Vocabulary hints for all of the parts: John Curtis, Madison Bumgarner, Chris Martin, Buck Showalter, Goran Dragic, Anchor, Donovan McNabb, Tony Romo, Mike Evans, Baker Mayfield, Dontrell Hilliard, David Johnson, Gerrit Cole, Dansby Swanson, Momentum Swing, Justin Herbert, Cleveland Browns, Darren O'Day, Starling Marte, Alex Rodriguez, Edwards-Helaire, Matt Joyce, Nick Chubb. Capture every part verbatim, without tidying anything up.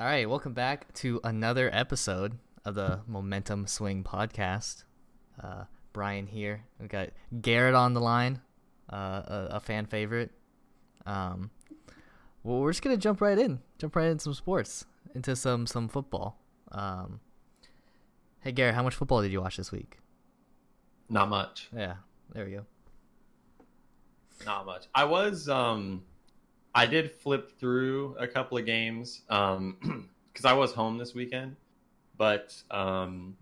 All right, welcome back to another episode of the Momentum Swing podcast. Uh, Brian here. We've got Gerrit on the line, uh, a, a fan favorite. Um, well, we're just going to jump right in, jump right into some sports, into some, some football. Um, hey, Gerrit, how much football did you watch this week? Not much. Yeah, there we go. Not much. I was... Um... I did flip through a couple of games um, because I was home this weekend, but um,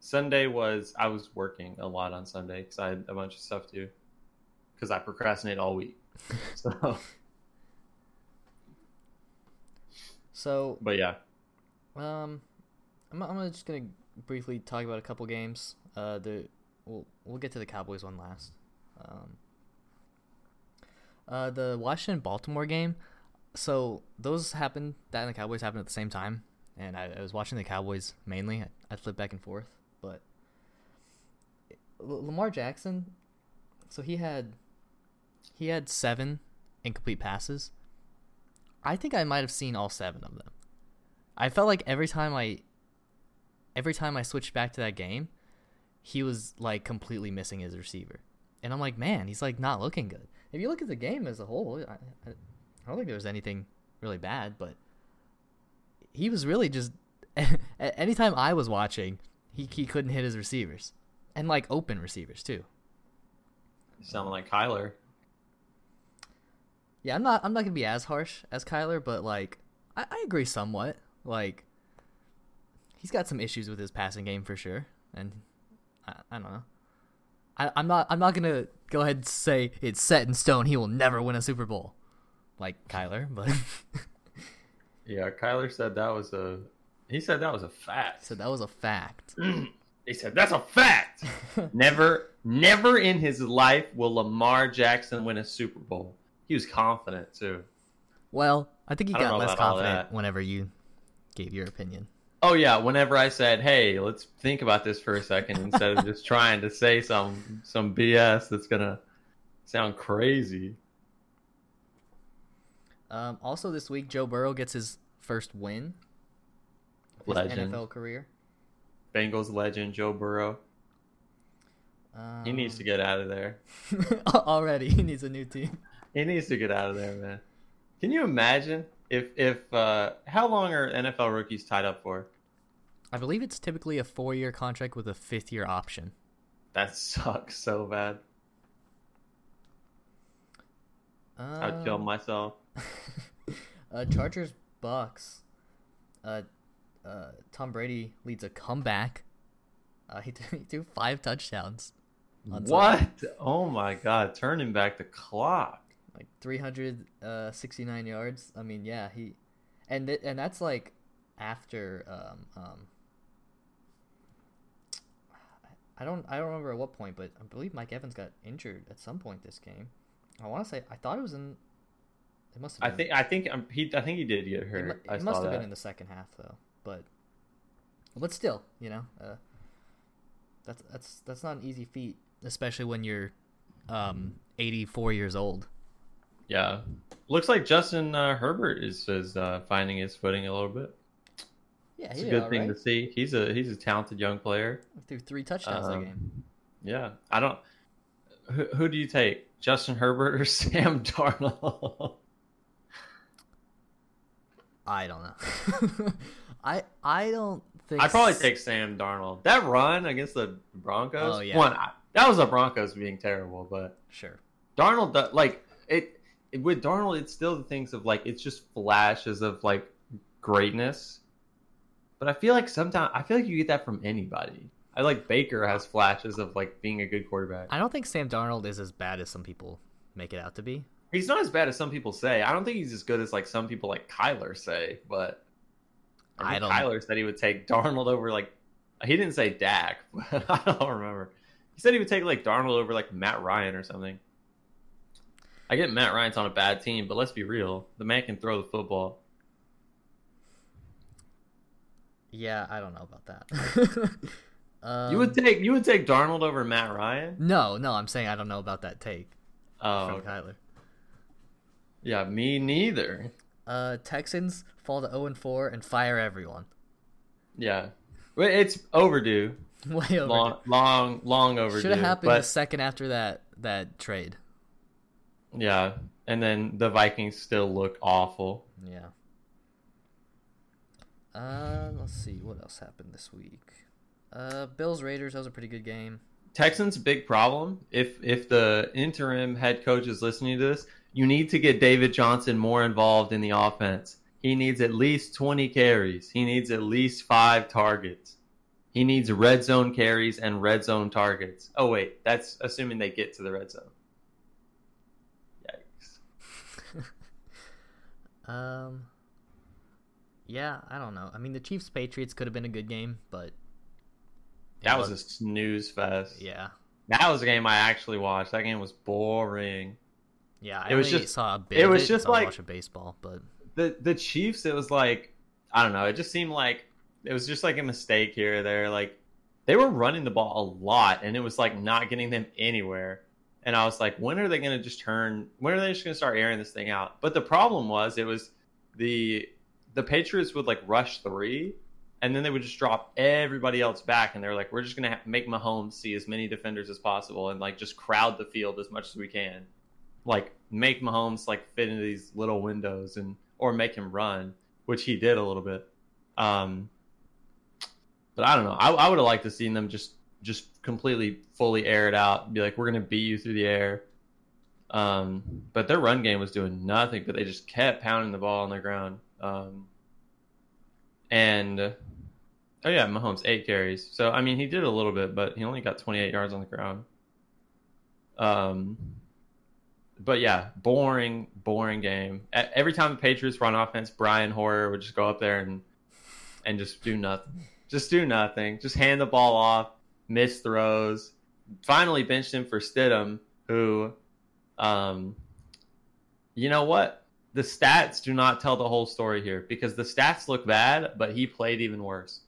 Sunday was, I was working a lot on Sunday because I had a bunch of stuff to do because I procrastinate all week. So, so but yeah. Um, I'm, I'm just going to briefly talk about a couple games. Uh, the we'll, we'll get to the Cowboys one last. Um Uh, the Washington-Baltimore game, so those happened, that and the Cowboys happened at the same time, and I, I was watching the Cowboys mainly. I, I flipped back and forth, but L- Lamar Jackson, so he had he had seven incomplete passes. I think I might have seen all seven of them. I felt like every time I every time I switched back to that game, he was like completely missing his receiver, and I'm like, man, he's like not looking good. If you look at the game as a whole, I, I don't think there was anything really bad, but he was really just – anytime I was watching, he, he couldn't hit his receivers, and, like, open receivers too. You sound like Kyler. Yeah, I'm not I'm not going to be as harsh as Kyler, but, like, I, I agree somewhat. Like, he's got some issues with his passing game for sure, and I, I don't know. I, I'm not. I'm not gonna go ahead and say it's set in stone. He will never win a Super Bowl, like Kyler. But yeah, Kyler said that was a. He said that was a fact. Said that was a fact. He said that's a fact. never, never in his life will Lamar Jackson win a Super Bowl. He was confident too. Well, I think he I got less confident whenever you gave your opinion. Oh, yeah, whenever I said, hey, let's think about this for a second instead of just trying to say some some B S that's going to sound crazy. Um, also this week, Joe Burrow gets his first win of his N F L career. Bengals legend, Joe Burrow. Um, he needs to get out of there. Already, he needs a new team. He needs to get out of there, man. Can you imagine? If if uh, how long are N F L rookies tied up for? I believe it's typically a four-year contract with a fifth-year option. That sucks so bad. Um, I'd kill myself. uh, Chargers Bucks. Uh, uh, Tom Brady leads a comeback. Uh, he, he threw five touchdowns. What? Oh my God! Turning back the clock. Like three hundred sixty-nine yards. I mean, yeah, he, and th- and that's like after um um. I don't I don't remember at what point, but I believe Mike Evans got injured at some point this game. I want to say I thought it was in. It must have. Been, I think I think um, he I think he did get hurt. It, it I must saw have that. been in the second half though, but but still, you know, uh, that's that's that's not an easy feat, especially when you're um eighty-four years old. Yeah, looks like Justin uh, Herbert is is uh, finding his footing a little bit. Yeah, it's a good thing to see. He's a he's a talented young player. Threw three touchdowns um, that game. Yeah, I don't. Who, who do you take, Justin Herbert or Sam Darnold? I don't know. I I don't think. I probably take Sam Darnold. That run against the Broncos. Oh yeah. One, I, that was the Broncos being terrible, but sure. Darnold like it. With Darnold, it's still the things of, like, it's just flashes of, like, greatness. But I feel like sometimes, I feel like you get that from anybody. I like Baker has flashes of, like, being a good quarterback. I don't think Sam Darnold is as bad as some people make it out to be. He's not as bad as some people say. I don't think he's as good as, like, some people like Kyler say. But I, mean, I don't... Kyler said he would take Darnold over, like, he didn't say Dak, but I don't remember. He said he would take, like, Darnold over, like, Matt Ryan or something. I get Matt Ryan's on a bad team, but let's be real. The man can throw the football. Yeah, I don't know about that. um, you would take you would take Darnold over Matt Ryan? No, no, I'm saying I don't know about that take. Oh, from Kyler. Yeah, me neither. uh, Texans fall to zero and four and fire everyone. Yeah. It's overdue. Way overdue. Long, long, long overdue. Should have happened but... the second after that that trade. Yeah, and then the Vikings still look awful. Yeah. Uh, let's see what else happened this week. Uh, Bills Raiders, that was a pretty good game. Texans big problem. If if the interim head coach is listening to this, you need to get David Johnson more involved in the offense. He needs at least twenty carries. He needs at least five targets. He needs red zone carries and red zone targets. Oh wait, that's assuming they get to the red zone. Yikes. um. Yeah, I don't know. I mean, the Chiefs Patriots could have been a good game, but that was a snooze fest. Yeah, that was a game I actually watched. That game was boring. Yeah, I only saw a bit. It was just like watching baseball, but the the Chiefs. It was like I don't know. It just seemed like it was just like a mistake here or there. Like they were running the ball a lot, and it was like not getting them anywhere. And I was like, when are they going to just turn? When are they just going to start airing this thing out? But the problem was, it was the the Patriots would like rush three, and then they would just drop everybody else back, and they're like, we're just going to make Mahomes see as many defenders as possible and like just crowd the field as much as we can. Like make Mahomes like fit into these little windows and or make him run, which he did a little bit. Um, but I don't know. I, I would have liked to seen them just just completely fully air it out and be like, we're going to beat you through the air. Um, but their run game was doing nothing, but they just kept pounding the ball on the ground. Um, and oh yeah, Mahomes eight carries. So I mean, he did a little bit, but he only got twenty-eight yards on the ground. Um, but yeah, boring, boring game. Every time the Patriots were on offense, Brian Hoyer would just go up there and and just do nothing, just do nothing, just hand the ball off, miss throws. Finally benched him for Stidham, who, um, you know what? The stats do not tell the whole story here because the stats look bad, but he played even worse.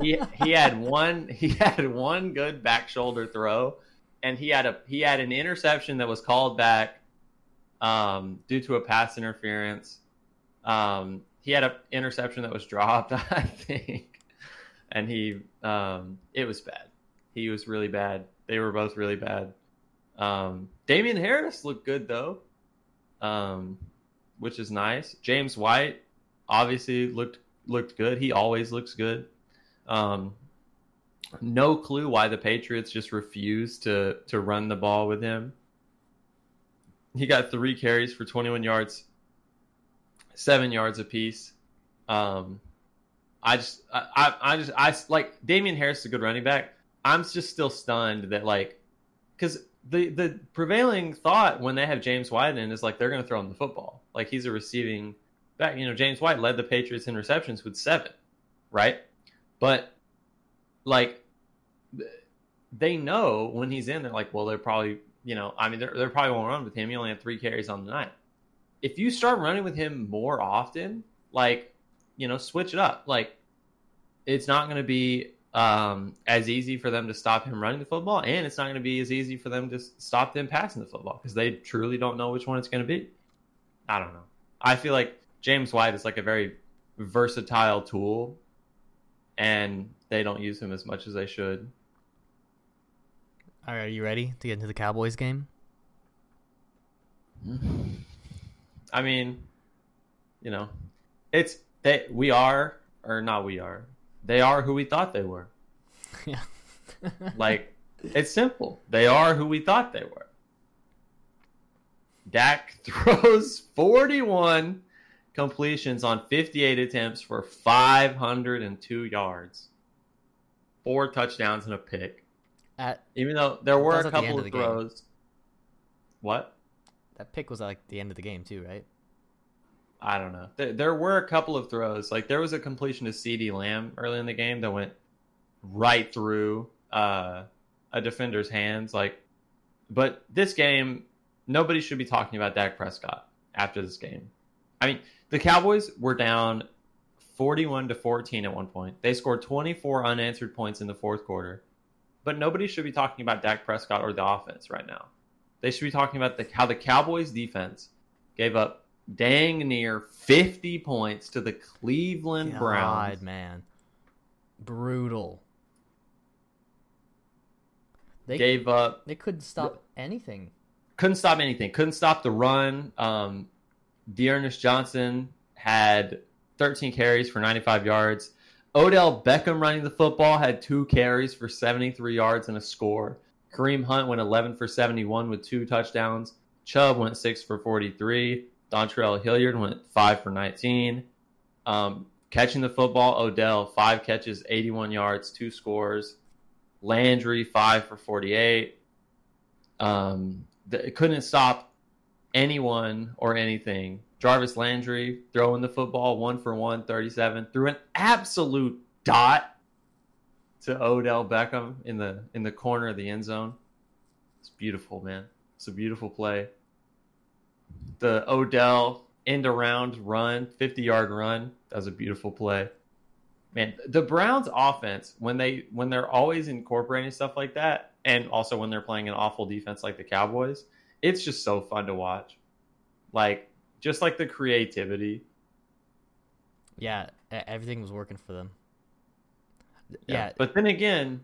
he he had one he had one good back shoulder throw, and he had a he had an interception that was called back um, due to a pass interference. Um, he had an interception that was dropped, I think, and he um, it was bad. He was really bad. They were both really bad. Um, Damian Harris looked good though. Um, which is nice. James White obviously looked looked good. He always looks good. Um, no clue why the Patriots just refused to to run the ball with him. He got three carries for twenty-one yards, seven yards apiece. Um, I just I, I I just I like Damian Harris is a good running back. I'm just still stunned that like because. The the prevailing thought when they have James White in is like they're going to throw him the football. Like he's a receiving back. You know, James White led the Patriots in receptions with seven, right? But like they know when he's in, they're like, well, they're probably, you know, I mean, they're, they're probably won't run with him. He only had three carries on the night. If you start running with him more often, like, you know, switch it up. Like it's not going to be um as easy for them to stop him running the football, and it's not going to be as easy for them to stop them passing the football because they truly don't know which one it's going to be. I don't know. I feel like James White is like a very versatile tool, and they don't use him as much as they should. All right, are you ready to get into the Cowboys game? I mean, you know, it's they we are or not we are. They are who we thought they were. Yeah. Like, it's simple. They are who we thought they were. Dak throws forty-one completions on fifty-eight attempts for five hundred two yards. Four touchdowns and a pick. At, Even though there were a couple of, of throws. Game. What? That pick was like the end of the game too, right? I don't know. There, there were a couple of throws. Like there was a completion to CeeDee Lamb early in the game that went right through uh, a defender's hands. Like, but this game, nobody should be talking about Dak Prescott after this game. I mean, the Cowboys were down forty-one to fourteen at one point. They scored twenty-four unanswered points in the fourth quarter, but nobody should be talking about Dak Prescott or the offense right now. They should be talking about the, how the Cowboys defense gave up dang near fifty points to the Cleveland God, Browns. Man. Brutal. They gave up. They couldn't stop anything. Couldn't stop anything. Couldn't stop the run. Um, Dearness Johnson had thirteen carries for ninety-five yards. Odell Beckham running the football had two carries for seventy-three yards and a score. Kareem Hunt went eleven for seventy-one with two touchdowns. Chubb went six for forty-three. Dontrell Hilliard went five for nineteen. Um, catching the football, Odell, five catches, eighty-one yards, two scores. Landry, five for forty-eight. Um, the, it couldn't stop anyone or anything. Jarvis Landry throwing the football, one for one, thirty-seven. Threw an absolute dot to Odell Beckham in the in the corner of the end zone. It's beautiful, man. It's a beautiful play. The Odell end-around run, fifty-yard run. That was a beautiful play. Man, the Browns offense, when, they, when they're always incorporating stuff like that, and also when they're playing an awful defense like the Cowboys, it's just so fun to watch. Like, just like the creativity. Yeah, everything was working for them. Yeah. yeah. But then again,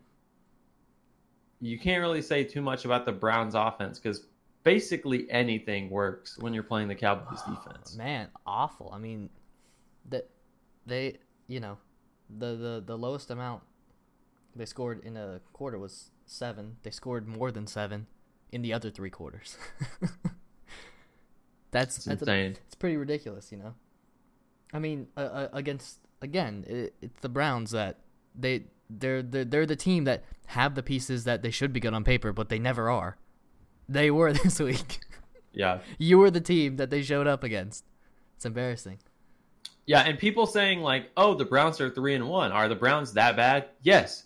you can't really say too much about the Browns offense because basically anything works when you're playing the Cowboys oh, defense. Man, awful. I mean, that they, you know, the, the, the lowest amount they scored in a quarter was seven. They scored more than seven in the other three quarters. That's, that's insane. A, it's pretty ridiculous, you know. I mean, uh, against again, it, it's the Browns that they they're, they're they're the team that have the pieces that they should be good on paper, but they never are. They were this week. Yeah, you were the team that they showed up against. It's embarrassing. Yeah, and people saying like, "Oh, the Browns are three and one. Are the Browns that bad?" Yes,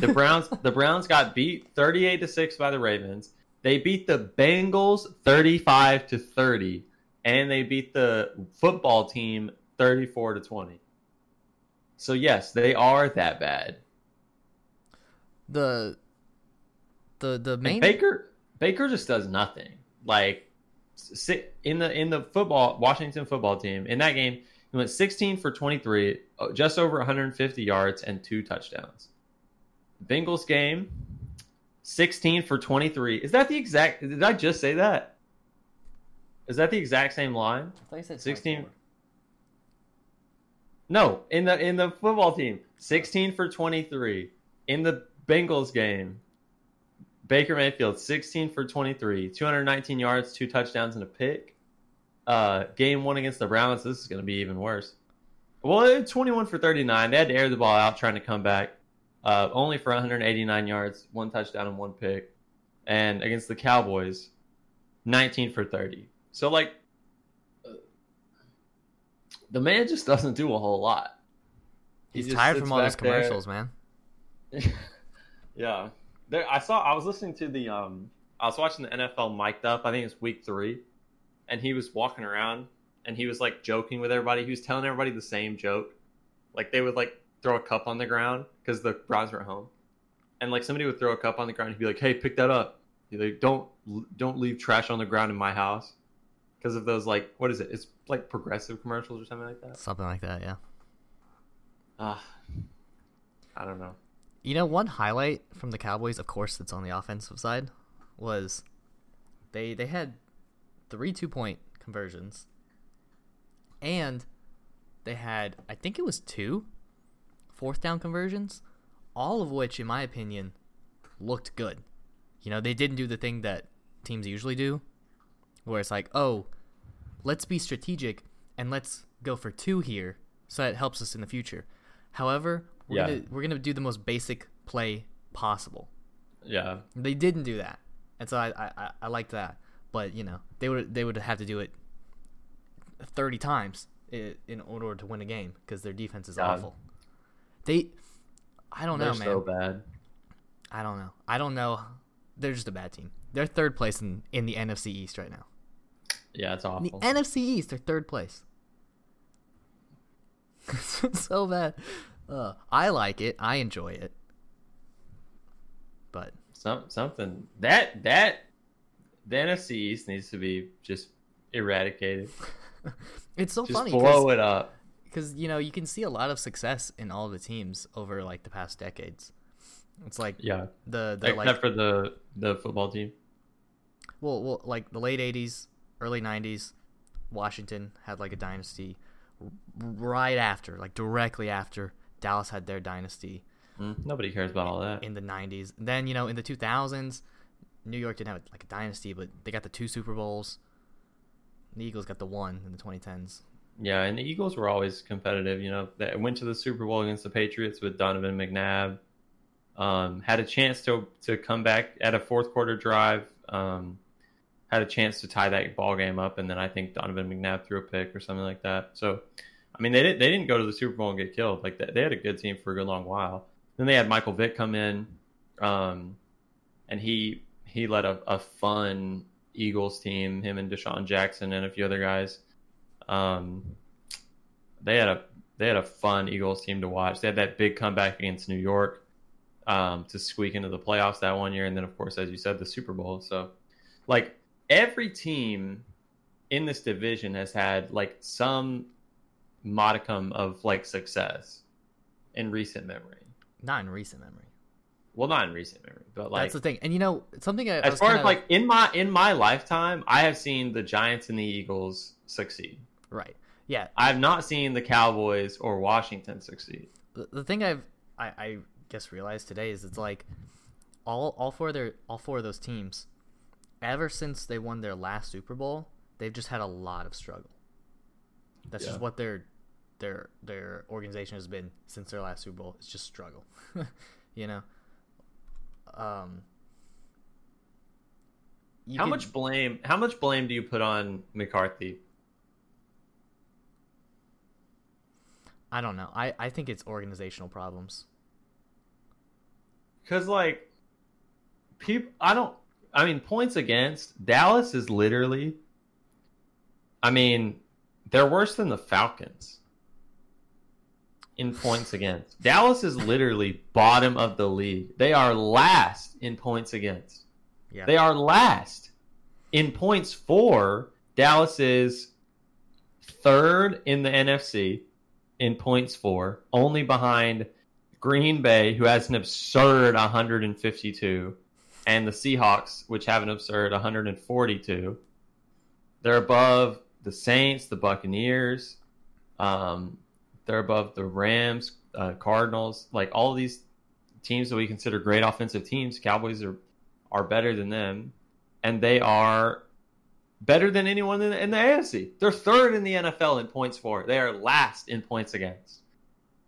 the Browns. the Browns got beat thirty-eight to six by the Ravens. They beat the Bengals thirty-five to thirty, and they beat the football team thirty-four to twenty. So yes, they are that bad. The the the main and Baker Baker just does nothing. Like sit in the in the football Washington football team in that game, he went sixteen for twenty-three, just over one hundred fifty yards and two touchdowns. Bengals game. sixteen for twenty-three. Is that the exact... Did I just say that? Is that the exact same line? I thought you said sixteen. No, in the in the football team. sixteen for twenty-three. In the Bengals game, Baker Mayfield, sixteen for twenty-three. two hundred nineteen yards, two touchdowns, and a pick. Uh, game one against the Browns. This is going to be even worse. Well, twenty-one for thirty-nine. They had to air the ball out trying to come back. Uh, only for one hundred eighty-nine yards, one touchdown and one pick. And against the Cowboys, nineteen for thirty. So, like, uh, the man just doesn't do a whole lot. He He's tired from all those commercials, there. Man. yeah. There, I saw, I was listening to the, um, I was watching the N F L Mic'd Up. I think it's week three. And he was walking around and he was, like, joking with everybody. He was telling everybody the same joke. Like, they would, like, throw a cup on the ground because the Browns were at home, and like somebody would throw a cup on the ground and he'd be like, "Hey, pick that up." He'd like, don't don't leave trash on the ground in my house, because of those, like, what is it? It's like progressive commercials or something like that. Something like that, yeah. Ah, uh, I don't know. You know, one highlight from the Cowboys, of course, that's on the offensive side, was they they had three two point conversions, and they had I think it was two. fourth down conversions, all of which, in my opinion, looked good. You know, they didn't do the thing that teams usually do, where it's like, oh, let's be strategic and let's go for two here so that it helps us in the future. However, we're yeah. gonna we're gonna do the most basic play possible. Yeah, they didn't do that, and so I I, I liked that. But you know, they would they would have to do it thirty times in order to win a game because their defense is yeah. awful. They, I don't know, man. They're so bad. I don't know. I don't know. They're just a bad team. They're third place in, in the N F C East right now. Yeah, it's awful. In the N F C East, they're third place. So bad. Uh, I like it. I enjoy it. But some something that that the N F C East needs to be just eradicated. It's so just funny. Blow it up. Because, you know, you can see a lot of success in all the teams over, like, the past decades. It's like... Yeah. The, the, Except like, for the, the football team. Well, well, like, the late eighties, early nineties, Washington had, like, a dynasty. Right after, like, directly after, Dallas had their dynasty. Mm, nobody cares about all that. In the nineties. Then, you know, in the two thousands, New York didn't have, like, a dynasty, but they got the two Super Bowls. The Eagles got the one in the twenty tens. Yeah, and the Eagles were always competitive. You know, they went to the Super Bowl against the Patriots with Donovan McNabb. Um, had a chance to to come back at a fourth quarter drive. Um, had a chance to tie that ball game up, and then I think Donovan McNabb threw a pick or something like that. So, I mean, they didn't they didn't go to the Super Bowl and get killed. Like they had a good team for a good long while. Then they had Michael Vick come in, um, and he he led a, a fun Eagles team. Him and Deshaun Jackson and a few other guys. Um, they had a they had a fun Eagles team to watch. They had that big comeback against New York um, to squeak into the playoffs that one year, and then of course, as you said, the Super Bowl. So, like every team in this division has had like some modicum of like success in recent memory. Not in recent memory. Well, not in recent memory, but like that's the thing. And you know something. I, as I was far kinda... as like in my in my lifetime, I have seen the Giants and the Eagles succeed. Right. Yeah. I've not seen the Cowboys or Washington succeed. The, the thing I've I, I guess realized today is it's like all all four of their all four of those teams, ever since they won their last Super Bowl, they've just had a lot of struggle. That's yeah. just what their their their organization has been since their last Super Bowl. It's just struggle. You know? Um you How could... much blame how much blame do you put on McCarthy? I don't know. I, I think it's organizational problems. Because, like, people, I don't, I mean, points against, Dallas is literally, I mean, they're worse than the Falcons in points against. Dallas is literally bottom of the league. They are last in points against. Yeah. They are last in points for. Dallas is third in the N F C. In points for, only behind Green Bay, who has an absurd one hundred fifty-two, and the Seahawks, which have an absurd one hundred forty-two. They're above the Saints, the Buccaneers. Um, they're above the Rams, uh, Cardinals. Like all these teams that we consider great offensive teams, Cowboys are are better than them, and they are better than anyone in the, in the A F C. They're third in the N F L in points for. They are last in points against.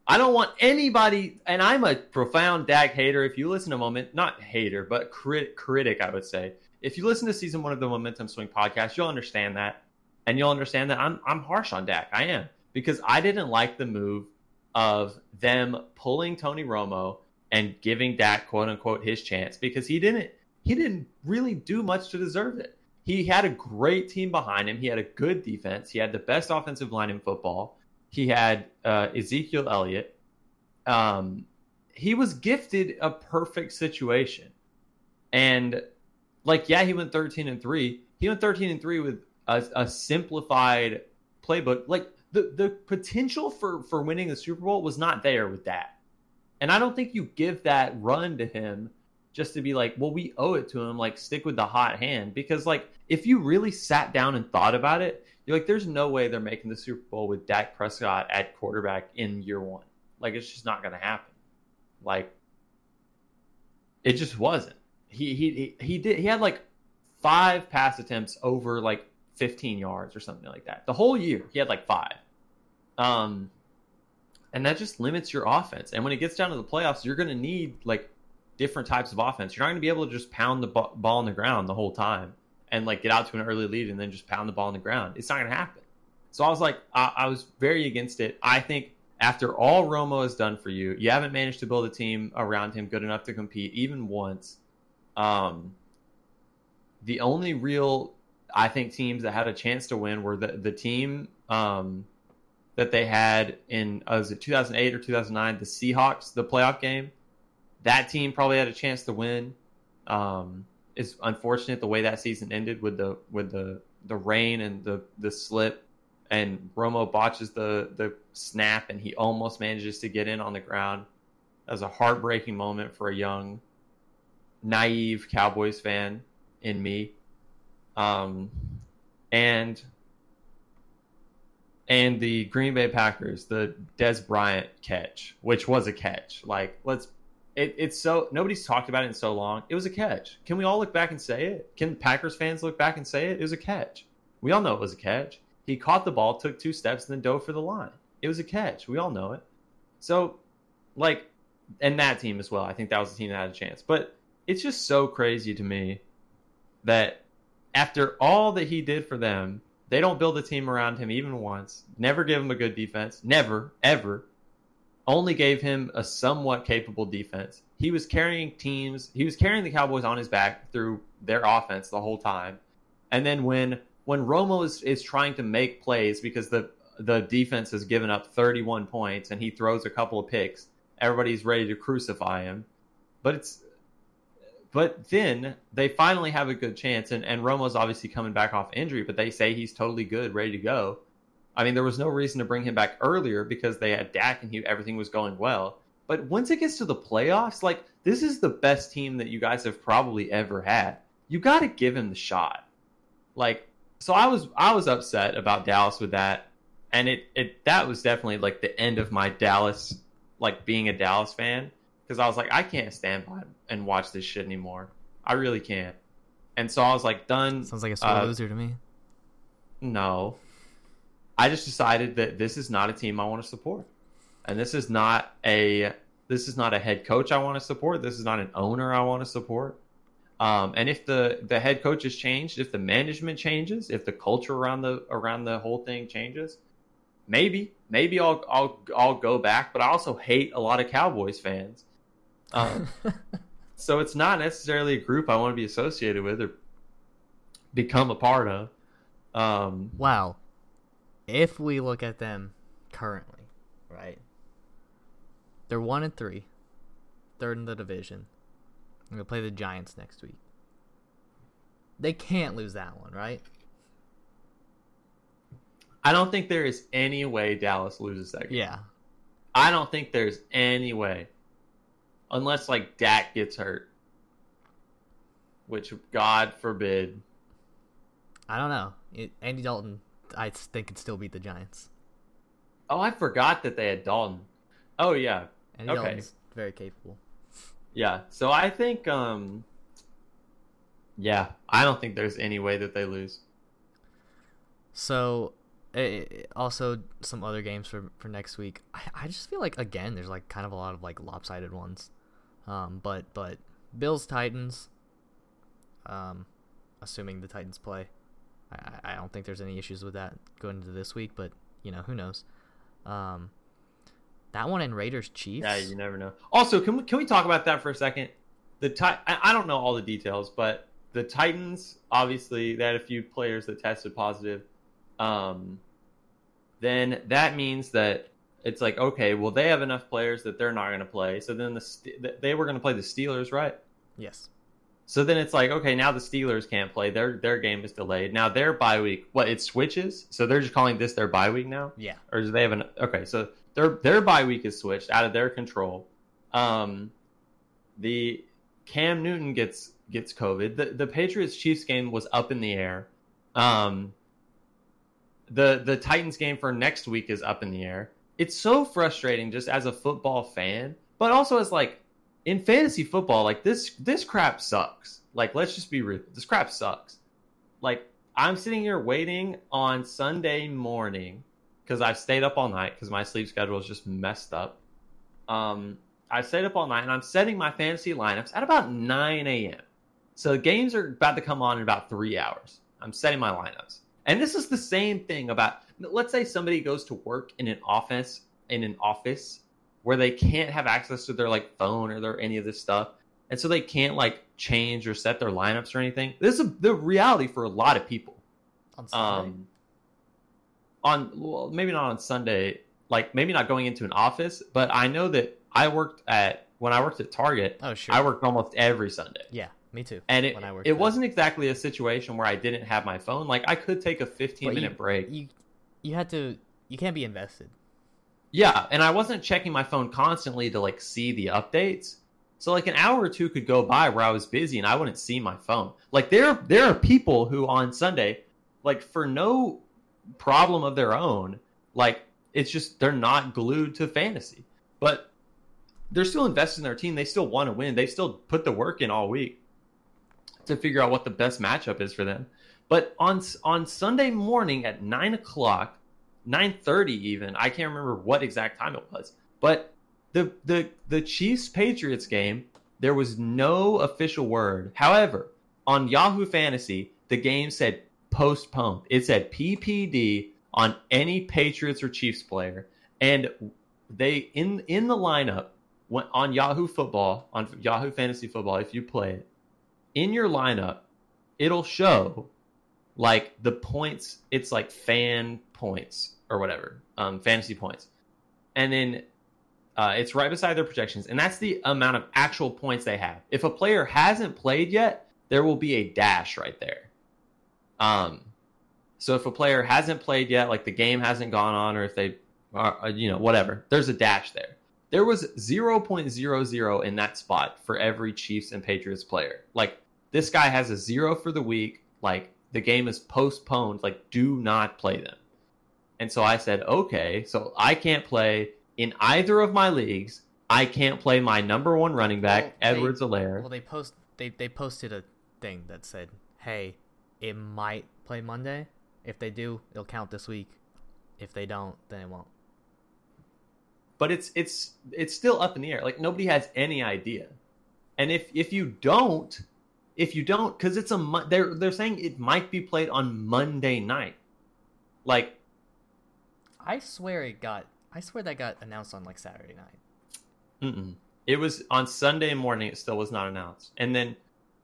I don't want anybody, and I'm a profound Dak hater. If you listen to Moment, not hater, but crit, critic, I would say. If you listen to season one of the Momentum Swing podcast, you'll understand that. And you'll understand that I'm I'm harsh on Dak. I am. Because I didn't like the move of them pulling Tony Romo and giving Dak, quote unquote, his chance. Because he didn't he didn't really do much to deserve it. He had a great team behind him. He had a good defense. He had the best offensive line in football. He had uh, Ezekiel Elliott. Um, he was gifted a perfect situation. And, like, yeah, he went thirteen and three. He went thirteen and three with a, a simplified playbook. Like, the, the potential for, for winning the Super Bowl was not there with that. And I don't think you give that run to him just to be like, well, we owe it to him, like, stick with the hot hand. Because, like, if you really sat down and thought about it, you're like, there's no way they're making the Super Bowl with Dak Prescott at quarterback in year one. Like, it's just not going to happen. Like, it just wasn't. He he he did he had, like, five pass attempts over, like, fifteen yards or something like that. The whole year, he had, like, five. Um, and that just limits your offense. And when it gets down to the playoffs, you're going to need, like, different types of offense. You're not going to be able to just pound the b- ball on the ground the whole time and like get out to an early lead and then just pound the ball on the ground. It's not going to happen. So I was like, I-, I was very against it. I think after all Romo has done for you, you haven't managed to build a team around him good enough to compete even once. Um, the only real, I think, teams that had a chance to win were the, the team um, that they had in, uh, was it two thousand eight or two thousand nine, the Seahawks, the playoff game. That team probably had a chance to win. Um, it's unfortunate the way that season ended with the with the, the rain and the, the slip and Romo botches the, the snap, and he almost manages to get in on the ground. That was a heartbreaking moment for a young, naive Cowboys fan in me. Um, and and the Green Bay Packers, the Dez Bryant catch, which was a catch. Like, let's it, it's so nobody's talked about it in so long. It was a catch. Can we all look back and say it? Can Packers fans look back and say it? It was a catch. We all know it was a catch. He caught the ball, took two steps, and then dove for the line. It was a catch. We all know it. So, like, and that team as well. I think that was the team that had a chance. But it's just so crazy to me that after all that he did for them, they don't build a team around him even once. Never give him a good defense. Never, ever. Only gave him a somewhat capable defense. He was carrying teams. He was carrying the Cowboys on his back through their offense the whole time. And then when... When Romo is, is trying to make plays because the, the defense has given up thirty-one points and he throws a couple of picks, everybody's ready to crucify him. But it's but then they finally have a good chance, and, and Romo's obviously coming back off injury, but they say he's totally good, ready to go. I mean, there was no reason to bring him back earlier because they had Dak and he, everything was going well. But once it gets to the playoffs, like, this is the best team that you guys have probably ever had. You got to give him the shot. Like, So I was I was upset about Dallas with that, and it, it that was definitely like the end of my Dallas, like being a Dallas fan, because I was like, I can't stand by and watch this shit anymore. I really can't. And so I was like, done. Sounds like a sore uh, loser to me. No, I just decided that this is not a team I want to support, and this is not a this is not a head coach I want to support. This is not an owner I want to support. Um, and if the, the head coach has changed, if the management changes, if the culture around the around the whole thing changes, maybe maybe I'll I'll I'll go back. But I also hate a lot of Cowboys fans, um, so it's not necessarily a group I want to be associated with or become a part of. Um, wow, if we look at them currently, right? They're one and three, third in the division. I'm going to play the Giants next week. They can't lose that one, right? I don't think there is any way Dallas loses that game. Yeah. I don't think there's any way. Unless, like, Dak gets hurt. Which, God forbid. I don't know. It, Andy Dalton, I think, could still beat the Giants. Oh, I forgot that they had Dalton. Oh, yeah. Andy okay. Dalton's very capable. Yeah, so I think, um, yeah, I don't think there's any way that they lose. So, it, also some other games for, for next week. I, I just feel like, again, there's like kind of a lot of like lopsided ones. Um, but but Bills Titans. Um, assuming the Titans play, I I don't think there's any issues with that going into this week. But you know, who knows. Um. That one in Raiders Chiefs. Yeah, you never know. Also, can we can we talk about that for a second? The ti- I don't know all the details, but the Titans obviously they had a few players that tested positive. Um, then that means that it's like okay, well they have enough players that they're not going to play. So then the they were going to play the Steelers, right? Yes. So then it's like okay, now the Steelers can't play. Their their game is delayed. Now their bye week. What it switches? So they're just calling this their bye week now? Yeah. Or do they have an okay? So. Their their bye week is switched out of their control. Um, the Cam Newton gets gets COVID. The the Patriots Chiefs game was up in the air. Um, the the Titans game for next week is up in the air. It's so frustrating just as a football fan, but also as like in fantasy football, like this this crap sucks. Like let's just be real. This crap sucks. Like I'm sitting here waiting on Sunday morning. Because I've stayed up all night because my sleep schedule is just messed up. Um, I stayed up all night and I'm setting my fantasy lineups at about nine a.m. So the games are about to come on in about three hours. I'm setting my lineups. And this is the same thing about, let's say somebody goes to work in an office, in an office where they can't have access to their like phone or their any of this stuff. And so they can't like change or set their lineups or anything. This is the reality for a lot of people. I'm sorry. Um, On well, maybe not on Sunday, like maybe not going into an office, but I know that I worked at when I worked at Target. Oh, sure. I worked almost every Sunday. Yeah, me too. And it when I worked it there. Wasn't exactly a situation where I didn't have my phone. Like I could take a fifteen but minute you, break. You you had to, you can't be invested. Yeah, and I wasn't checking my phone constantly to, like, see the updates. So, like, an hour or two could go by where I was busy and I wouldn't see my phone. Like, there, there are people who on Sunday, like, for no problem of their own, like, it's just they're not glued to fantasy. But they're still invested in their team. They still want to win. They still put the work in all week to figure out what the best matchup is for them. But on on Sunday morning at nine o'clock, nine thirty even, I can't remember what exact time it was, but the the the Chiefs-Patriots game, there was no official word. However, on Yahoo Fantasy, the game said postponed. It said P P D on any Patriots or Chiefs player, and they in in the lineup went on Yahoo Football, on Yahoo Fantasy Football. If you play it in your lineup, it'll show like the points. It's like fan points or whatever, um, fantasy points, and then uh, it's right beside their projections, and that's the amount of actual points they have. If a player hasn't played yet, there will be a dash right there. Um, so if a player hasn't played yet, like the game hasn't gone on, or if they are, you know, whatever, there's a dash there. There was zero point zero zero in that spot for every Chiefs and Patriots player. Like, this guy has a zero for the week. Like, the game is postponed. Like, do not play them. And so I said, okay, so I can't play in either of my leagues. I can't play my number one running back, well, Edwards-Helaire. Well, they post they they posted a thing that said, hey, it might play Monday. If they do, it'll count this week. If they don't, then it won't. But it's it's it's still up in the air. Like, nobody has any idea. And if if you don't, if you don't, because it's a they're they're saying it might be played on Monday night. Like, I swear it got. I swear that got announced on like Saturday night. Mm-mm. It was on Sunday morning. It still was not announced. And then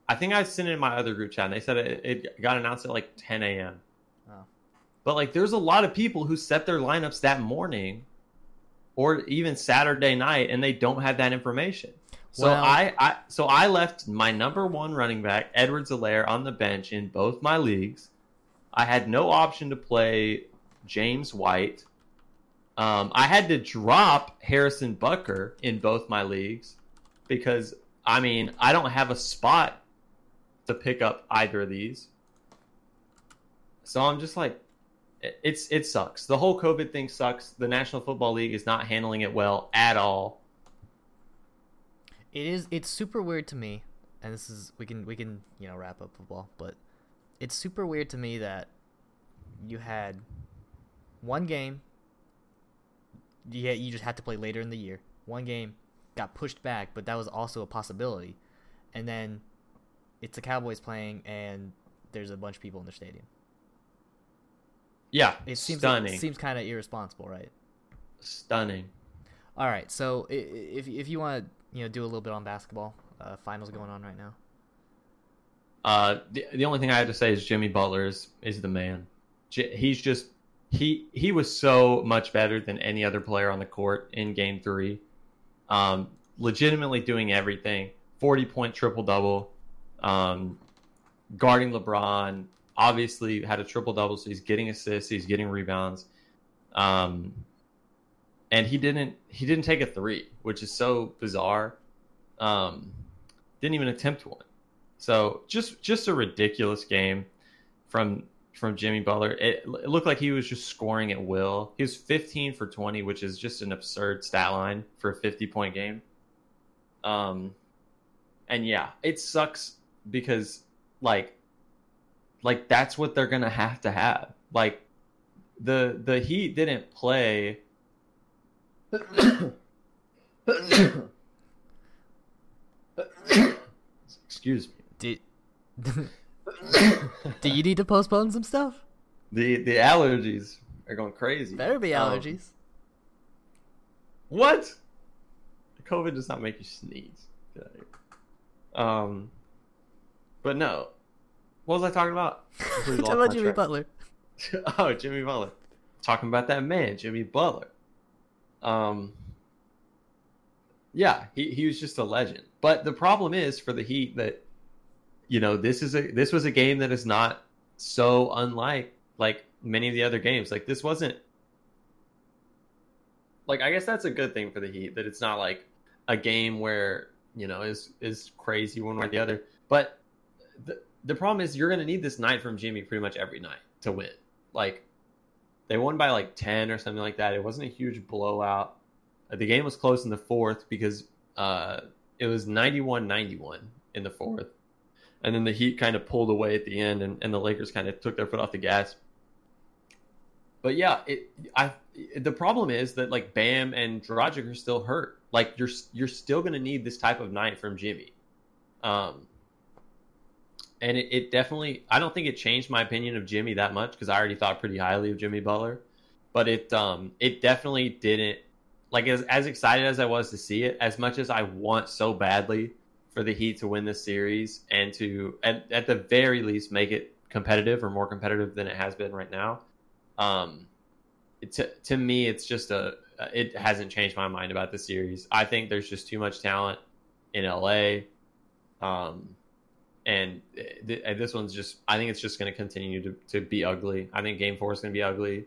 I think I sent it in my other group chat. And they said it, it got announced at like ten a.m. Oh. But like, there's a lot of people who set their lineups that morning, or even Saturday night, and they don't have that information. So well, I, I so I left my number one running back, Edwards-Helaire, on the bench in both my leagues. I had no option to play James White. Um, I had to drop Harrison Butker in both my leagues because, I mean, I don't have a spot to pick up either of these. So I'm just like, It's it sucks. The whole COVID thing sucks. The National Football League is not handling it well at all. It is. It's super weird to me, and this is we can we can you know wrap up football, but it's super weird to me that you had one game. Yeah, you just had to play later in the year. One game got pushed back, but that was also a possibility. And then it's the Cowboys playing, and there's a bunch of people in their stadium. Yeah, it seems stunning. It seems kind of irresponsible, right? Stunning. All right, so if if you want to you know do a little bit on basketball, uh, finals going on right now. Uh, the the only thing I have to say is Jimmy Butler is, is the man. J- he's just he he was so much better than any other player on the court in Game Three. Um, legitimately doing everything: forty point triple double, um, guarding LeBron. Obviously had a triple-double, so he's getting assists, he's getting rebounds. Um, and he didn't he didn't take a three, which is so bizarre. Um, didn't even attempt one. So just just a ridiculous game from from Jimmy Butler. It, it looked like he was just scoring at will. He was fifteen for twenty, which is just an absurd stat line for a fifty-point game. Um, and yeah, it sucks because, like, Like, that's what they're going to have to have. Like, the the Heat didn't play. Excuse me. Did, do you need to postpone some stuff? The the allergies are going crazy. Better be allergies. Um, what? COVID does not make you sneeze. Um, But no. What was I talking about? Talking about Jimmy Butler. oh, Jimmy Butler. Talking about that man, Jimmy Butler. Um, yeah, he, he was just a legend. But the problem is for the Heat that, you know, this is a this was a game that is not so unlike like many of the other games. Like, this wasn't like, I guess that's a good thing for the Heat, that it's not like a game where, you know, is is crazy one way or the other. But the the problem is you're going to need this night from Jimmy pretty much every night to win. Like, they won by like ten or something like that. It wasn't a huge blowout. The game was close in the fourth because uh, it was ninety-one ninety-one in the fourth. And then the Heat kind of pulled away at the end, and, and the Lakers kind of took their foot off the gas. But yeah, it, I, it, the problem is that like Bam and Dragic are still hurt. Like, you're you're still going to need this type of night from Jimmy. Um, and it, it definitely, I don't think it changed my opinion of Jimmy that much, because I already thought pretty highly of Jimmy Butler. But it um, it definitely didn't, like, as, as excited as I was to see it, as much as I want so badly for the Heat to win this series and to, at, at the very least, make it competitive or more competitive than it has been right now. Um, it, to, to me, it's just a, it hasn't changed my mind about the series. I think there's just too much talent in L A. Um, and th- this one's just, I think it's just going to continue to, to be ugly. I think game four is going to be ugly.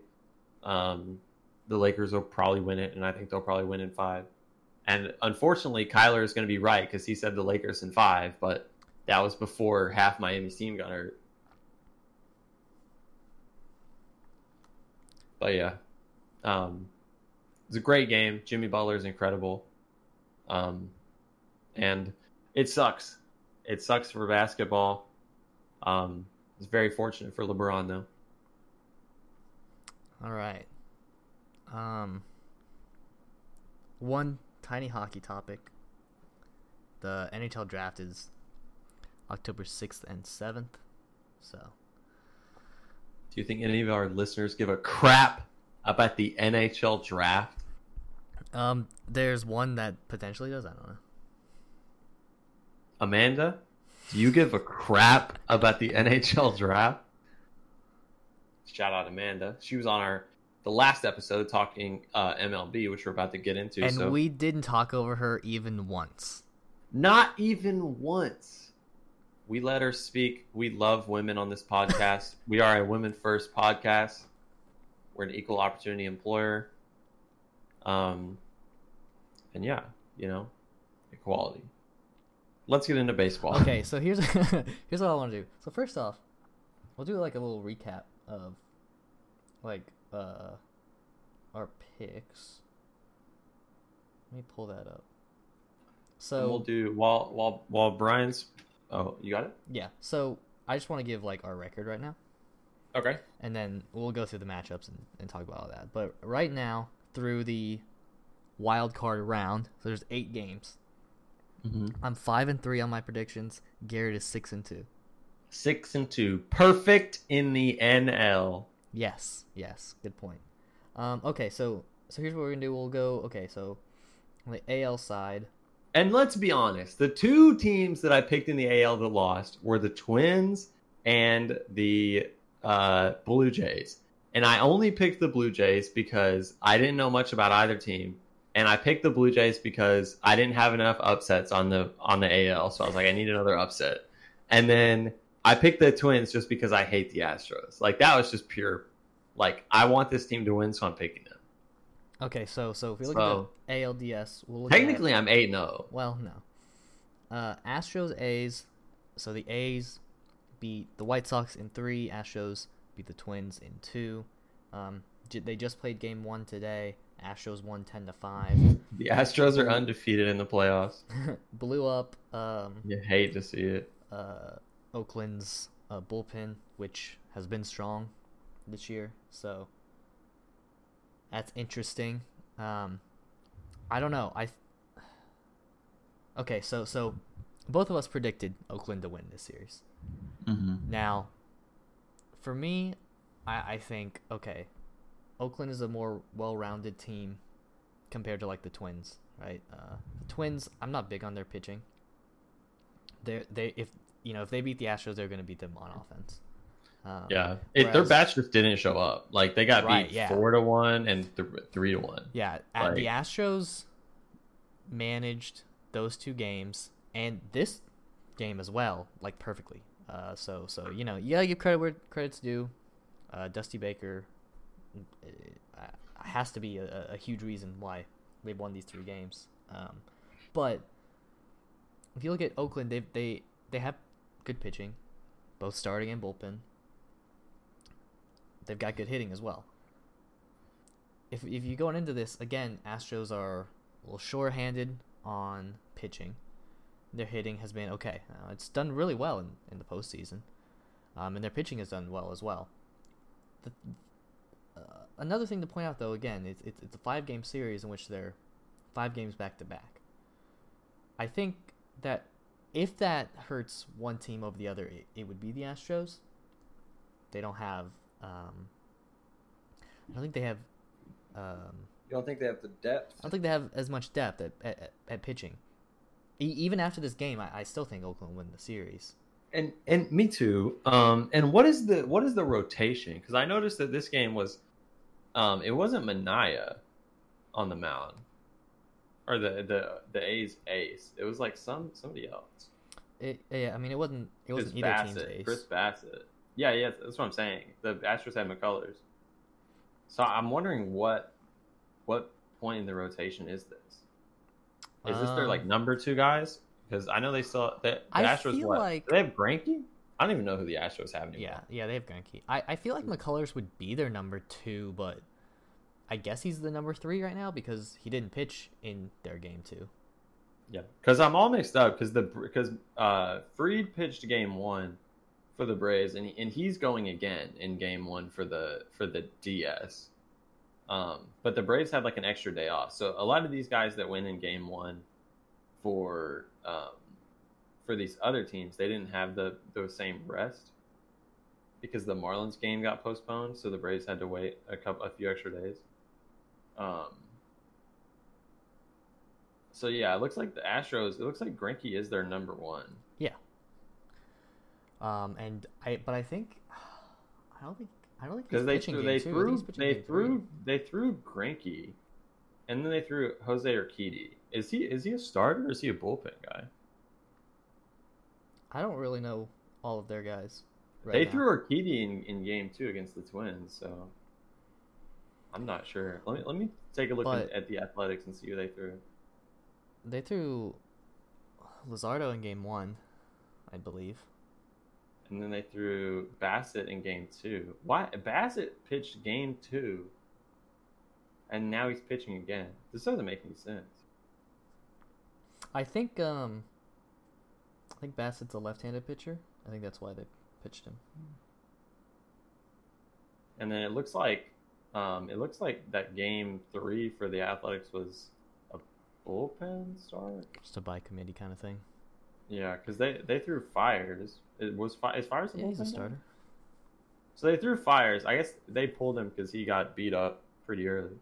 Um, the Lakers will probably win it, and I think they'll probably win in five. And unfortunately, Kyler is going to be right, because he said the Lakers in five, but that was before half Miami's team got hurt. But yeah, um, it's a great game. Jimmy Butler is incredible. Um, and it sucks. It sucks for basketball. Um, it's very fortunate for LeBron, though. All right. Um, one tiny hockey topic. The N H L draft is October sixth and seventh, so... Do you think any of our listeners give a crap about the N H L draft? Um, there's one that potentially does. I don't know. Amanda, do you give a crap about the N H L draft? Shout out Amanda. She was on our the last episode talking uh, M L B, which we're about to get into. And so. We didn't talk over her even once. Not even once. We let her speak. We love women on this podcast. We are a women-first podcast. We're an equal opportunity employer. Um, and yeah, you know, equality. Let's get into baseball. Okay, so here's here's what I want to do. So first off, we'll do like a little recap of like uh, our picks. Let me pull that up. So and we'll do while while while Brian's. Oh, you got it? Yeah. So I just want to give like our record right now. Okay. And then we'll go through the matchups and, and talk about all that. But right now, through the wild card round, so there's eight games. Mm-hmm. I'm five and three on my predictions. Garrett is six and two. Six and two. Perfect in the N L. Yes. Yes. Good point. Um, okay. So so here's what we're gonna do. We'll go. Okay. So on the A L side. And let's be honest, the two teams that I picked in the A L that lost were the Twins and the uh, Blue Jays. And I only picked the Blue Jays because I didn't know much about either team. And I picked the Blue Jays because I didn't have enough upsets on the on the A L. So I was like, I need another upset. And then I picked the Twins just because I hate the Astros. Like, that was just pure, like, I want this team to win, so I'm picking them. Okay, so so if we look so, at A L D S, we'll look technically at, I'm eight and zero. Well, no, uh, Astros, A's. So the A's beat the White Sox in three. Astros beat the Twins in two. Um, they just played Game One today. Astros won ten to five. The Astros are undefeated in the playoffs. Blew up. Um, you hate to see it. Uh, Oakland's uh, bullpen, which has been strong this year, so. That's interesting. Um, I don't know. I okay. So so, both of us predicted Oakland to win this series. Mm-hmm. Now, for me, I, I think okay, Oakland is a more well-rounded team compared to like the Twins, right? Uh, the Twins. I'm not big on their pitching. They they if you know if they beat the Astros, they're going to beat them on offense. Um, yeah, it, whereas, their bats just didn't show up. Like, they got right, beat yeah. four to one and th- three to one. Yeah, like, the Astros managed those two games and this game as well, like perfectly. Uh, so so you know, yeah, give credit where credit's due. uh, Dusty Baker uh, has to be a, a huge reason why they've won these three games. Um, but if you look at Oakland, they they they have good pitching, both starting and bullpen. They've got good hitting as well. If if you're going into this, again, Astros are a little short-handed on pitching. Their hitting has been okay. Uh, it's done really well in, in the postseason, um, and their pitching has done well as well. The, uh, another thing to point out, though, again, it's, it's, it's a five-game series in which they're five games back-to-back. I think that if that hurts one team over the other, it, it would be the Astros. They don't have... Um, I don't think they have... Um, you don't think they have the depth? I don't think they have as much depth at at, at pitching. E- even after this game, I, I still think Oakland win the series. And and me too. Um, and what is the what is the rotation? Because I noticed that this game was, um, it wasn't Manaea on the mound, or the the the A's ace. It was like some somebody else. It, yeah, I mean it wasn't it wasn't either Bassett, team's ace. Chris Bassett. Yeah, yeah, that's what I'm saying. The Astros had McCullers. So I'm wondering what what point in the rotation is this? Is um, this their like number two guys? Because I know they still they, the I Astros feel what? Like, do they have Greinke? I don't even know who the Astros have anymore. Yeah, yeah, they have Greinke. I, I feel like McCullers would be their number two, but I guess he's the number three right now because he didn't pitch in their game two. Yeah, because I'm all mixed up because the because uh, Fried pitched game one for the Braves, and and he's going again in game one for the for the D S. Um, but the Braves had like an extra day off, so a lot of these guys that went in game one for um, for these other teams, they didn't have the the same rest because the Marlins game got postponed, so the Braves had to wait a couple a few extra days. Um. So yeah, it looks like the Astros. It looks like Greinke is their number one. Yeah. Um and I but I think I don't think I don't think because they threw they threw they threw they threw Greinke, and then they threw Jose Urquidy. Is he is he a starter or is he a bullpen guy? I don't really know all of their guys. Right they now. threw Urquidy in, in game two against the Twins, so I'm not sure. Let me let me take a look but, at the Athletics and see who they threw. They threw Luzardo in game one, I believe. And then they threw Bassett in game two. Why Bassett pitched game two, and now he's pitching again. This doesn't make any sense. I think um, I think Bassett's a left-handed pitcher. I think that's why they pitched him. And then it looks like um, it looks like that game three for the Athletics was a bullpen start, just a by committee kind of thing. Yeah, because they, they threw Fires. It was is Fires a yeah, bullpen? He's a starter. So they threw Fires. I guess they pulled him because he got beat up pretty early.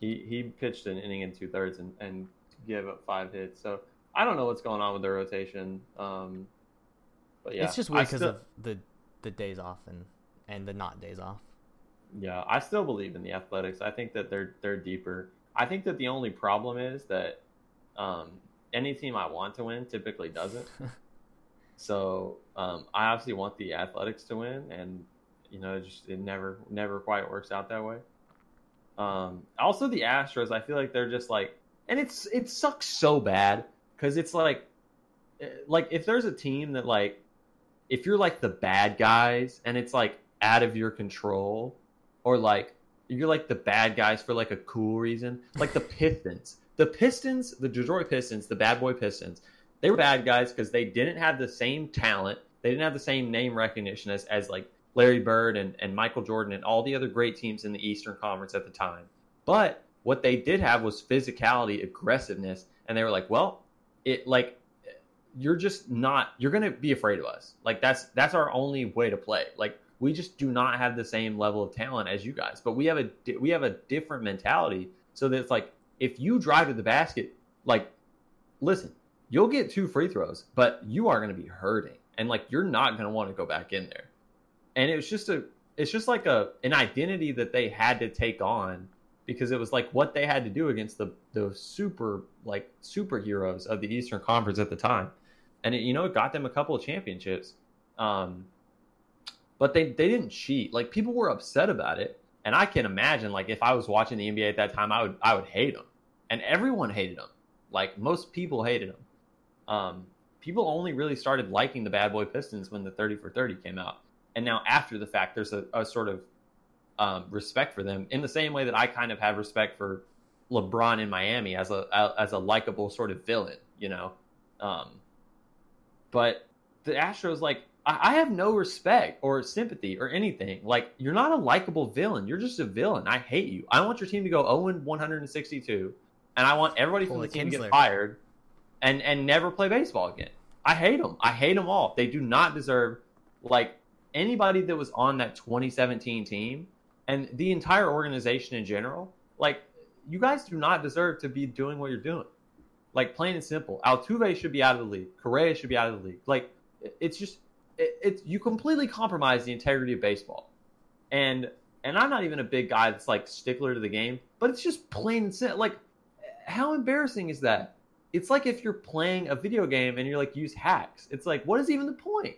He he pitched an inning and two thirds and, and gave up five hits. So I don't know what's going on with their rotation. Um, but yeah, it's just weird because of the the days off and, and the not days off. Yeah, I still believe in the Athletics. I think that they're they're deeper. I think that the only problem is that. Um, Any team I want to win typically doesn't. so um, I obviously want the Athletics to win, and you know, it just it never, never quite works out that way. Um, also, the Astros, I feel like they're just like, and it's it sucks so bad because it's like, like if there's a team that like, if you're like the bad guys and it's like out of your control, or like you're like the bad guys for like a cool reason, like the Pistons. The Pistons, the Detroit Pistons, the bad boy Pistons, they were bad guys because they didn't have the same talent. They didn't have the same name recognition as, as like Larry Bird and, and Michael Jordan and all the other great teams in the Eastern Conference at the time. But what they did have was physicality, aggressiveness, and they were like, well, it like you're just not you're gonna be afraid of us. Like that's that's our only way to play. Like we just do not have the same level of talent as you guys, but we have a we have a different mentality. So that it's like, if you drive to the basket, like, listen, you'll get two free throws, but you are going to be hurting, and like you're not going to want to go back in there. And it was just a, it's just like a an identity that they had to take on because it was like what they had to do against the the super like superheroes of the Eastern Conference at the time, and it, you know, it got them a couple of championships. Um, But they, they didn't cheat. Like, people were upset about it. And I can imagine, like, if I was watching the N B A at that time, I would I would hate them. And everyone hated them. Like, most people hated them. Um, people only really started liking the Bad Boy Pistons when the thirty for thirty came out. And now after the fact, there's a, a sort of um, respect for them in the same way that I kind of have respect for LeBron in Miami as a as a likable sort of villain, you know. Um, but the Astros, like, I have no respect or sympathy or anything. Like, you're not a likable villain. You're just a villain. I hate you. I want your team to go oh and one sixty-two, and I want everybody from the team to get fired and, and never play baseball again. I hate them. I hate them all. They do not deserve, like, anybody that was on that twenty seventeen team and the entire organization in general. Like, you guys do not deserve to be doing what you're doing. Like, plain and simple. Altuve should be out of the league. Correa should be out of the league. Like, it's just... It's it, you completely compromise the integrity of baseball, and and I'm not even a big guy that's like stickler to the game, but it's just plain and simple. Like, how embarrassing is that? It's like if you're playing a video game and you're like, use hacks. It's like, what is even the point?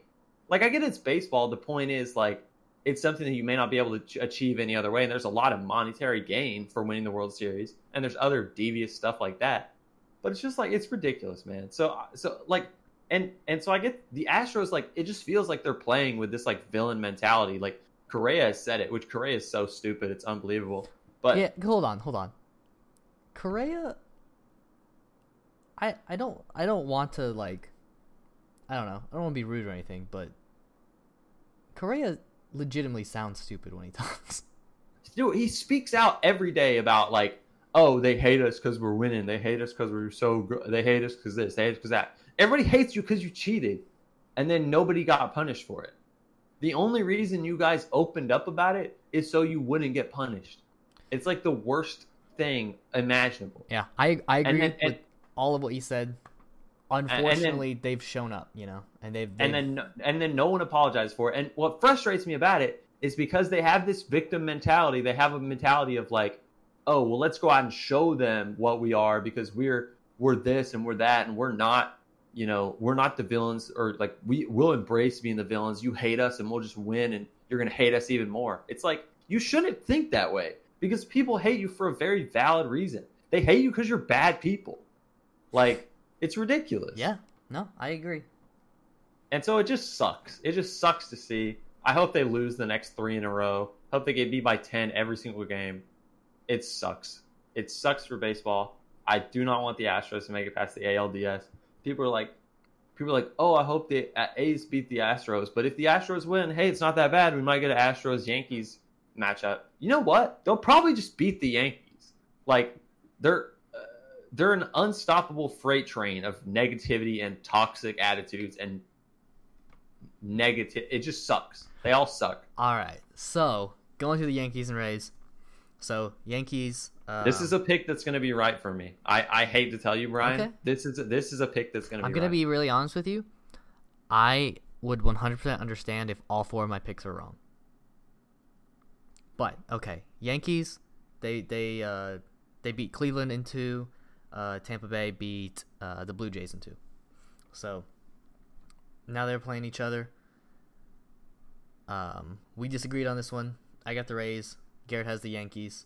Like, I get it's baseball. The point is, like, it's something that you may not be able to ch- achieve any other way, and there's a lot of monetary gain for winning the World Series, and there's other devious stuff like that. But it's just like, it's ridiculous, man. So so like. And and so I get the Astros, like, it just feels like they're playing with this, like, villain mentality. Like, Correa has said it, which Correa is so stupid. It's unbelievable. But yeah, hold on, hold on. Correa, I I don't I don't want to, like, I don't know. I don't want to be rude or anything, but Correa legitimately sounds stupid when he talks. Dude, he speaks out every day about, like, oh, they hate us because we're winning. They hate us because we're so good. They hate us because this. They hate us because that. Everybody hates you because you cheated, and then nobody got punished for it. The only reason you guys opened up about it is so you wouldn't get punished. It's like the worst thing imaginable. Yeah, I I agree and then, with and, all of what you said. Unfortunately, then, they've shown up, you know, and they've, they've and then and then no one apologized for it. And what frustrates me about it is because they have this victim mentality. They have a mentality of like, oh, well, let's go out and show them what we are because we're we're this and we're that and we're not. You know, we're not the villains, or like we will embrace being the villains. You hate us and we'll just win and you're going to hate us even more. It's like, you shouldn't think that way because people hate you for a very valid reason. They hate you because you're bad people. Like, it's ridiculous. Yeah, no, I agree. And so it just sucks. It just sucks to see. I hope they lose the next three in a row. Hope they get beat by ten every single game. It sucks. It sucks for baseball. I do not want the Astros to make it past the A L D S. People are like, people are like, oh, I hope the A's beat the Astros. But if the Astros win, hey, it's not that bad. We might get an Astros-Yankees matchup. You know what? They'll probably just beat the Yankees. Like, they're uh, they're an unstoppable freight train of negativity and toxic attitudes and negative. It just sucks. They all suck. All right. So going to the Yankees and Rays. So Yankees. Uh, this is a pick that's going to be right for me. I, I hate to tell you, Brian. Okay. This is a, this is a pick that's going to be right. I'm going to be really honest with you. I would one hundred percent understand if all four of my picks are wrong. But okay, Yankees. They they uh they beat Cleveland in two. Uh, Tampa Bay beat uh the Blue Jays in two. So now they're playing each other. Um, we disagreed on this one. I got the Rays. Garrett has the Yankees.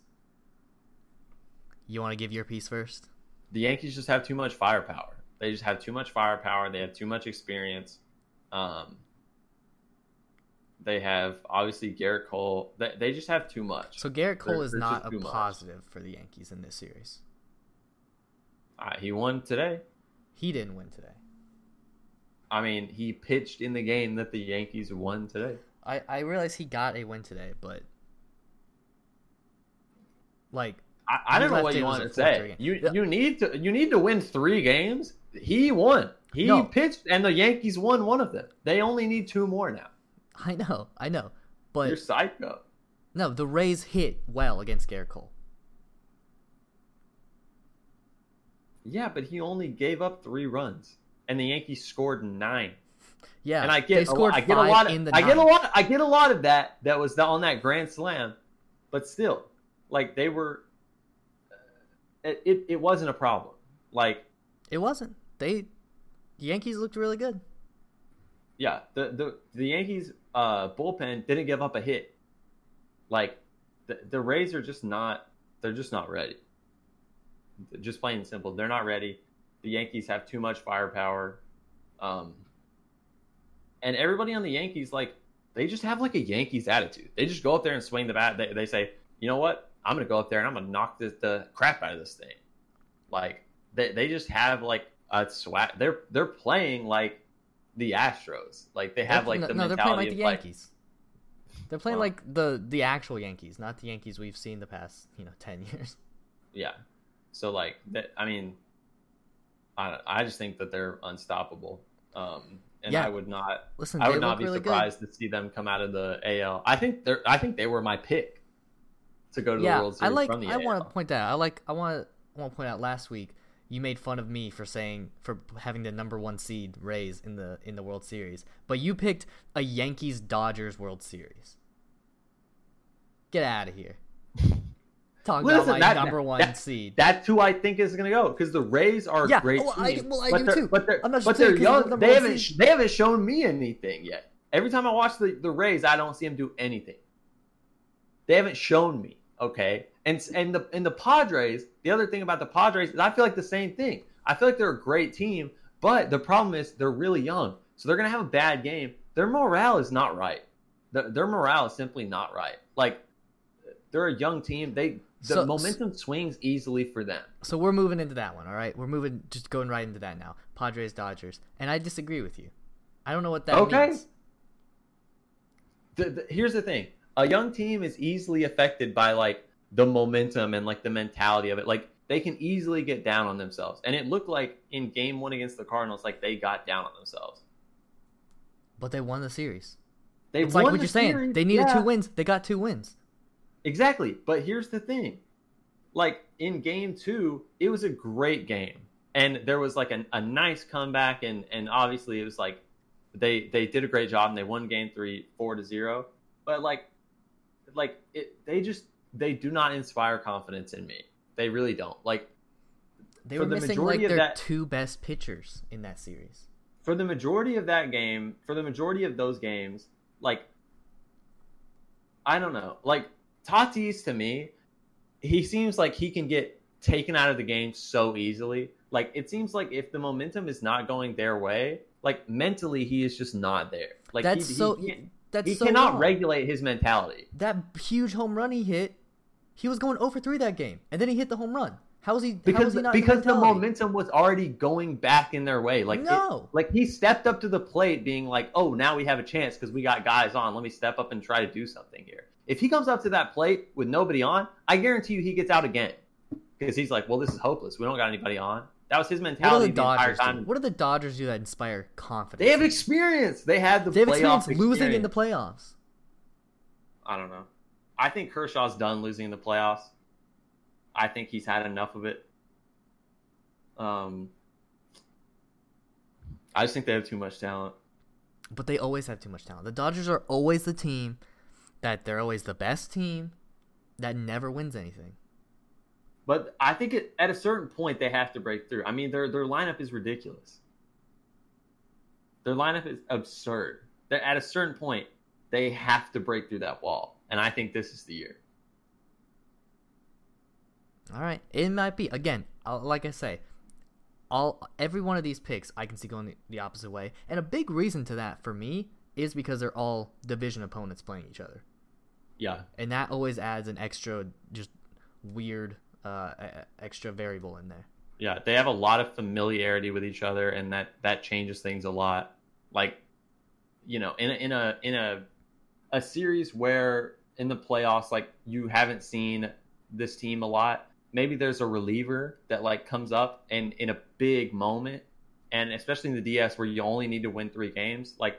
You want to give your piece first? The Yankees just have too much firepower. They just have too much firepower. They have too much experience. Um, they have, obviously, Gerrit Cole. They, they just have too much. So Gerrit Cole They're, is not a positive much. for the Yankees in this series. Uh, he won today. He didn't win today. I mean, he pitched in the game that the Yankees won today. I, I realize he got a win today, but... Like I, I don't know what you want to say. You yeah. you need to you need to win three games. He won. He no. pitched, and the Yankees won one of them. They only need two more now. I know, I know, but you're psycho. No, the Rays hit well against Gerrit Cole. Yeah, but he only gave up three runs, and the Yankees scored nine. Yeah, and I get a, I get a lot of, I get a lot I get a lot of that that was on that grand slam, but still. Like, they were uh, – it, it wasn't a problem. Like – It wasn't. They – the Yankees looked really good. Yeah. The, the, the Yankees uh, bullpen didn't give up a hit. Like the, the Rays are just not, they're just not ready. Just plain and simple. They're not ready. The Yankees have too much firepower. Um, and everybody on the Yankees, like, they just have like a Yankees attitude. They just go up there and swing the bat. They, they say, you know what? I'm going to go up there and I'm going to knock this, the crap out of this thing. Like they, they just have like a swag. They're, they're playing like the Astros. Like they have like no, the no, mentality they're playing like the Yankees. Like, they're playing well, like the, the actual Yankees, not the Yankees we've seen the past, you know, ten years. Yeah. So like that, I mean, I don't, I just think that they're unstoppable. Um, And yeah. I would not. Listen, I would not be really surprised good. to see them come out of the A L. I think they're. I think they were my pick to go to yeah, the World Series I like, from the I A L. I want to point out. I like. I want to want to point out. Last week, you made fun of me for saying for having the number one seed Rays in the in the World Series, but you picked a Yankees Dodgers World Series. Get out of here. Talk Listen, about my that, number one that, seed. That's who I think is going to go because the Rays are yeah. a great well, team. I, well, I but do they're, too. But they're, I'm not but they're young. The they haven't seed. they haven't shown me anything yet. Every time I watch the, the Rays, I don't see them do anything. They haven't shown me. Okay, and and the and the Padres. The other thing about the Padres is I feel like the same thing. I feel like they're a great team, but the problem is they're really young, so they're going to have a bad game. Their morale is not right. The, their morale is simply not right. Like they're a young team. They The so, momentum swings easily for them. So we're moving into that one, all right? We're moving, just going right into that now. Padres, Dodgers. And I disagree with you. I don't know what that okay. means. The, the, here's the thing. A young team is easily affected by, like, the momentum and, like, the mentality of it. Like, they can easily get down on themselves. And it looked like in game one against the Cardinals, like, they got down on themselves. But they won the series. They it's won like what the you're series. saying. They needed yeah. two wins. They got two wins. Exactly. But here's the thing. Like, in game two, it was a great game. And there was, like, an, a nice comeback. And, and obviously, it was, like, they they did a great job. And they won game three, four to zero. But, like, like it, they just, they do not inspire confidence in me. They really don't. Like, they were missing, like, their that, two best pitchers in that series. For the majority of that game, for the majority of those games, like, I don't know. Like, Tatis, to me, he seems like he can get taken out of the game so easily. Like, it seems like if the momentum is not going their way, like, mentally, he is just not there. Like, that's he, so, he, that's he so cannot wrong. regulate his mentality. That huge home run he hit, he was going oh for three that game, and then he hit the home run. How is he, because, how is he not Because the momentum was already going back in their way. Like, no. It, like, he stepped up to the plate being like, oh, now we have a chance because we got guys on. Let me step up and try to do something here. If he comes up to that plate with nobody on, I guarantee you he gets out again because he's like, well, this is hopeless. We don't got anybody on. That was his mentality the, the entire time. Do? What do the Dodgers do that inspire confidence? They have experience. They have the they have experience, experience losing in the playoffs. I don't know. I think Kershaw's done losing in the playoffs. I think he's had enough of it. Um, I just think they have too much talent. But they always have too much talent. The Dodgers are always the team that they're always the best team that never wins anything. But I think it, at a certain point they have to break through. I mean, their their lineup is ridiculous. Their lineup is absurd. They're, at a certain point, they have to break through that wall. And I think this is the year. All right. It might be. Again, I'll, like I say, all every one of these picks I can see going the, the opposite way. And a big reason to that for me is because they're all division opponents playing each other. Yeah. And that always adds an extra, just weird, uh, extra variable in there. Yeah, they have a lot of familiarity with each other, and that, that changes things a lot. Like, you know, in a, in a in a a series where in the playoffs, like, you haven't seen this team a lot, maybe there's a reliever that, like, comes up and in a big moment, and especially in the D S where you only need to win three games, like,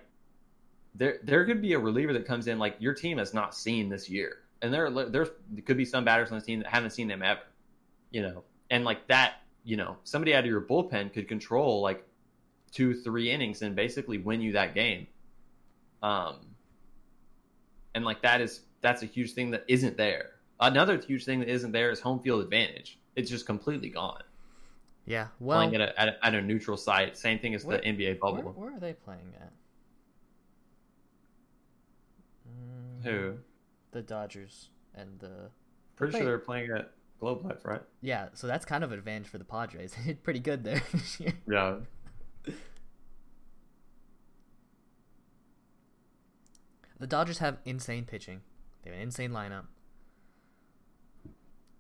There, there could be a reliever that comes in like your team has not seen this year, and there, there could be some batters on the team that haven't seen them ever, you know. And like that, you know, somebody out of your bullpen could control like two, three innings and basically win you that game. Um, and like that is that's a huge thing that isn't there. Another huge thing that isn't there is home field advantage. It's just completely gone. Yeah, well, playing at a, at a, at a neutral site, same thing as where, the N B A bubble. Where, where are they playing at? Who? The Dodgers and the. Pretty Wait. sure they're playing at Globe Life, right? Yeah, so that's kind of an advantage for the Padres. They did pretty good there. Yeah. The Dodgers have insane pitching. They have an insane lineup.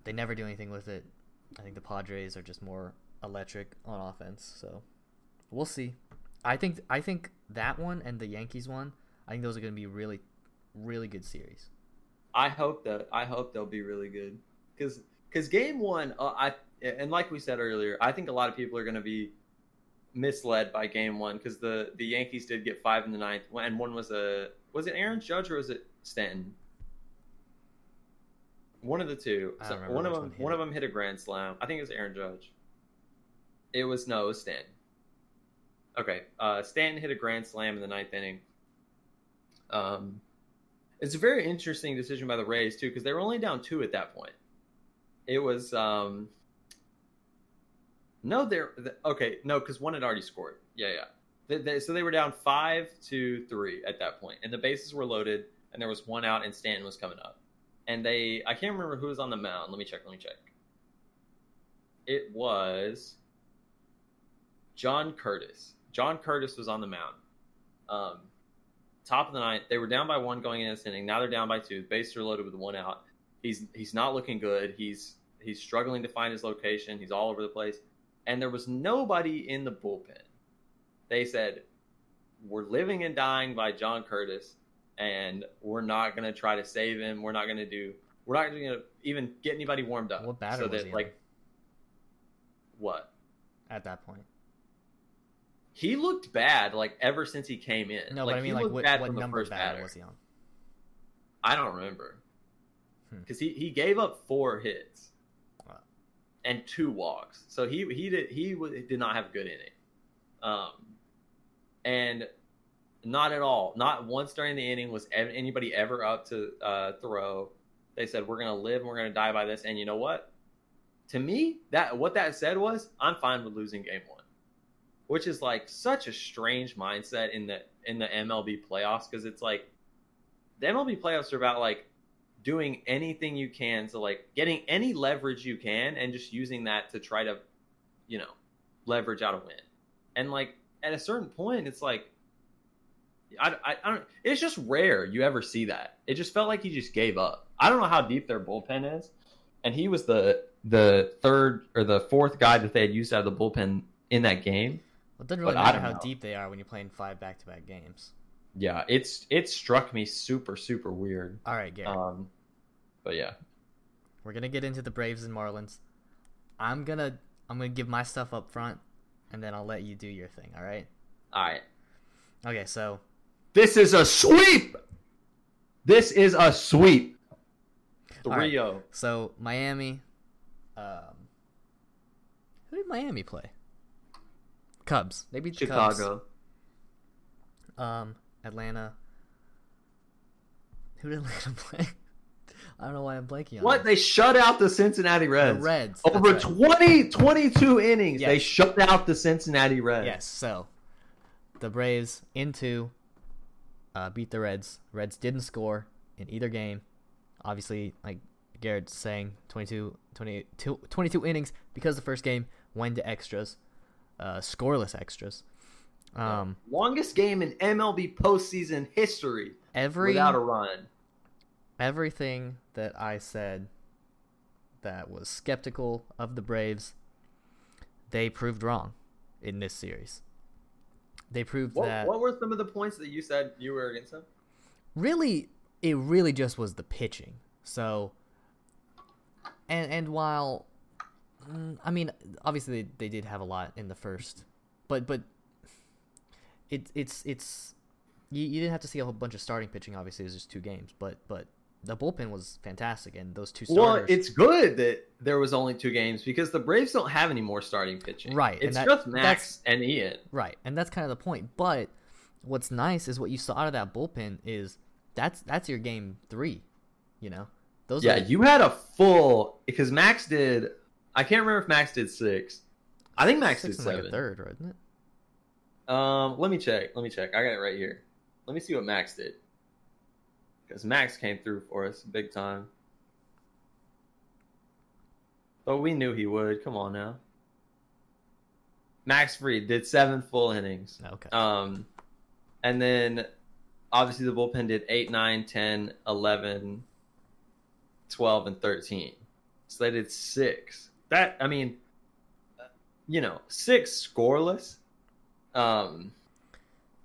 They never do anything with it. I think the Padres are just more electric on offense, so we'll see. I think I think that one and the Yankees one, I think those are going to be really, really good series. I hope that I hope they'll be really good because because game one, uh, I and like we said earlier, I think a lot of people are going to be misled by game one because the, the Yankees did get five in the ninth, and one was a was it Aaron Judge or was it Stanton? One of the two. So one of them. One, one of them hit a grand slam. I think it was Aaron Judge. It was no, it was Stanton. Okay, uh, Stanton hit a grand slam in the ninth inning. Um, it's a very interesting decision by the Rays too, because they were only down two at that point. It was um, no, they're okay, no, because one had already scored. Yeah, yeah. They, they, so they were down five to three at that point, and the bases were loaded, and there was one out, and Stanton was coming up, and they I can't remember who was on the mound. Let me check. Let me check. It was John Curtis. John Curtis was on the mound. Um, top of the ninth, they were down by one going into this inning. Now they're down by two. Bases are loaded with one out. He's he's not looking good. He's he's struggling to find his location. He's all over the place. And there was nobody in the bullpen. They said, "We're living and dying by John Curtis, and we're not going to try to save him. We're not going to do. We're not going to even get anybody warmed up." What batter so was that, he? Like, on? What? At that point. He looked bad, like, ever since he came in. No, like, but I mean, like, what, what number batter was he on? I don't remember. Because hmm. he, he gave up four hits wow. and two walks. So he he did he did not have a good inning. Um, and not at all. Not once during the inning was anybody ever up to uh, throw. They said, we're going to live and we're going to die by this. And you know what? To me, that what that said was, I'm fine with losing game one. Which is like such a strange mindset in the in the M L B playoffs, because it's like the M L B playoffs are about like doing anything you can, so like getting any leverage you can and just using that to try to, you know, leverage out a win. And like at a certain point, it's like I, I, I don't. It's just rare you ever see that. It just felt like he just gave up. I don't know how deep their bullpen is, and he was the the third or the fourth guy that they had used out of the bullpen in that game. It doesn't really but matter how know. deep they are when you're playing five back-to-back games. Yeah, it's it struck me super, super weird. All right, Garrett. Um, but yeah, we're gonna get into the Braves and Marlins. I'm gonna I'm gonna give my stuff up front, and then I'll let you do your thing. All right. All right. Okay, so this is a sweep. This is a sweep. three oh. Right. So Miami. Um, who did Miami play? Cubs. They beat the Chicago. Cubs. Um, Atlanta. Who did Atlanta play? I don't know why I'm blanking on What? That. They shut out the Cincinnati Reds. The Reds. Over right. twenty, twenty-two innings, yes. They shut out the Cincinnati Reds. Yes, so the Braves in two uh, beat the Reds. Reds didn't score in either game. Obviously, like Garrett's saying, twenty-two, twenty-two, twenty-two innings because the first game went to extras. Uh, scoreless extras. Um, Longest game in M L B postseason history every, without a run. Everything that I said that was skeptical of the Braves, they proved wrong in this series. They proved what, that... What were some of the points that you said you were against them? Really, it really just was the pitching. So, and and while... I mean, obviously they, they did have a lot in the first, but but it it's it's you, you didn't have to see a whole bunch of starting pitching. Obviously, it was just two games, but but the bullpen was fantastic, and those two starters. Well, it's good that there was only two games because the Braves don't have any more starting pitching. Right, it's that, just Max and Ian. Right, and that's kind of the point. But what's nice is what you saw out of that bullpen is that's that's your game three. You know, those. Yeah, are- you had a full because Max did. I can't remember if Max did six. I think Max six did seven. Like a third, wasn't it? Um, let me check. Let me check. I got it right here. Let me see what Max did. because Max came through for us big time. But we knew he would. Come on now. Max Fried did seven full innings. Okay. Um, and then obviously the bullpen did eight, nine, ten, eleven, twelve, and thirteen. So they did six. That, I mean, you know, six scoreless. Um,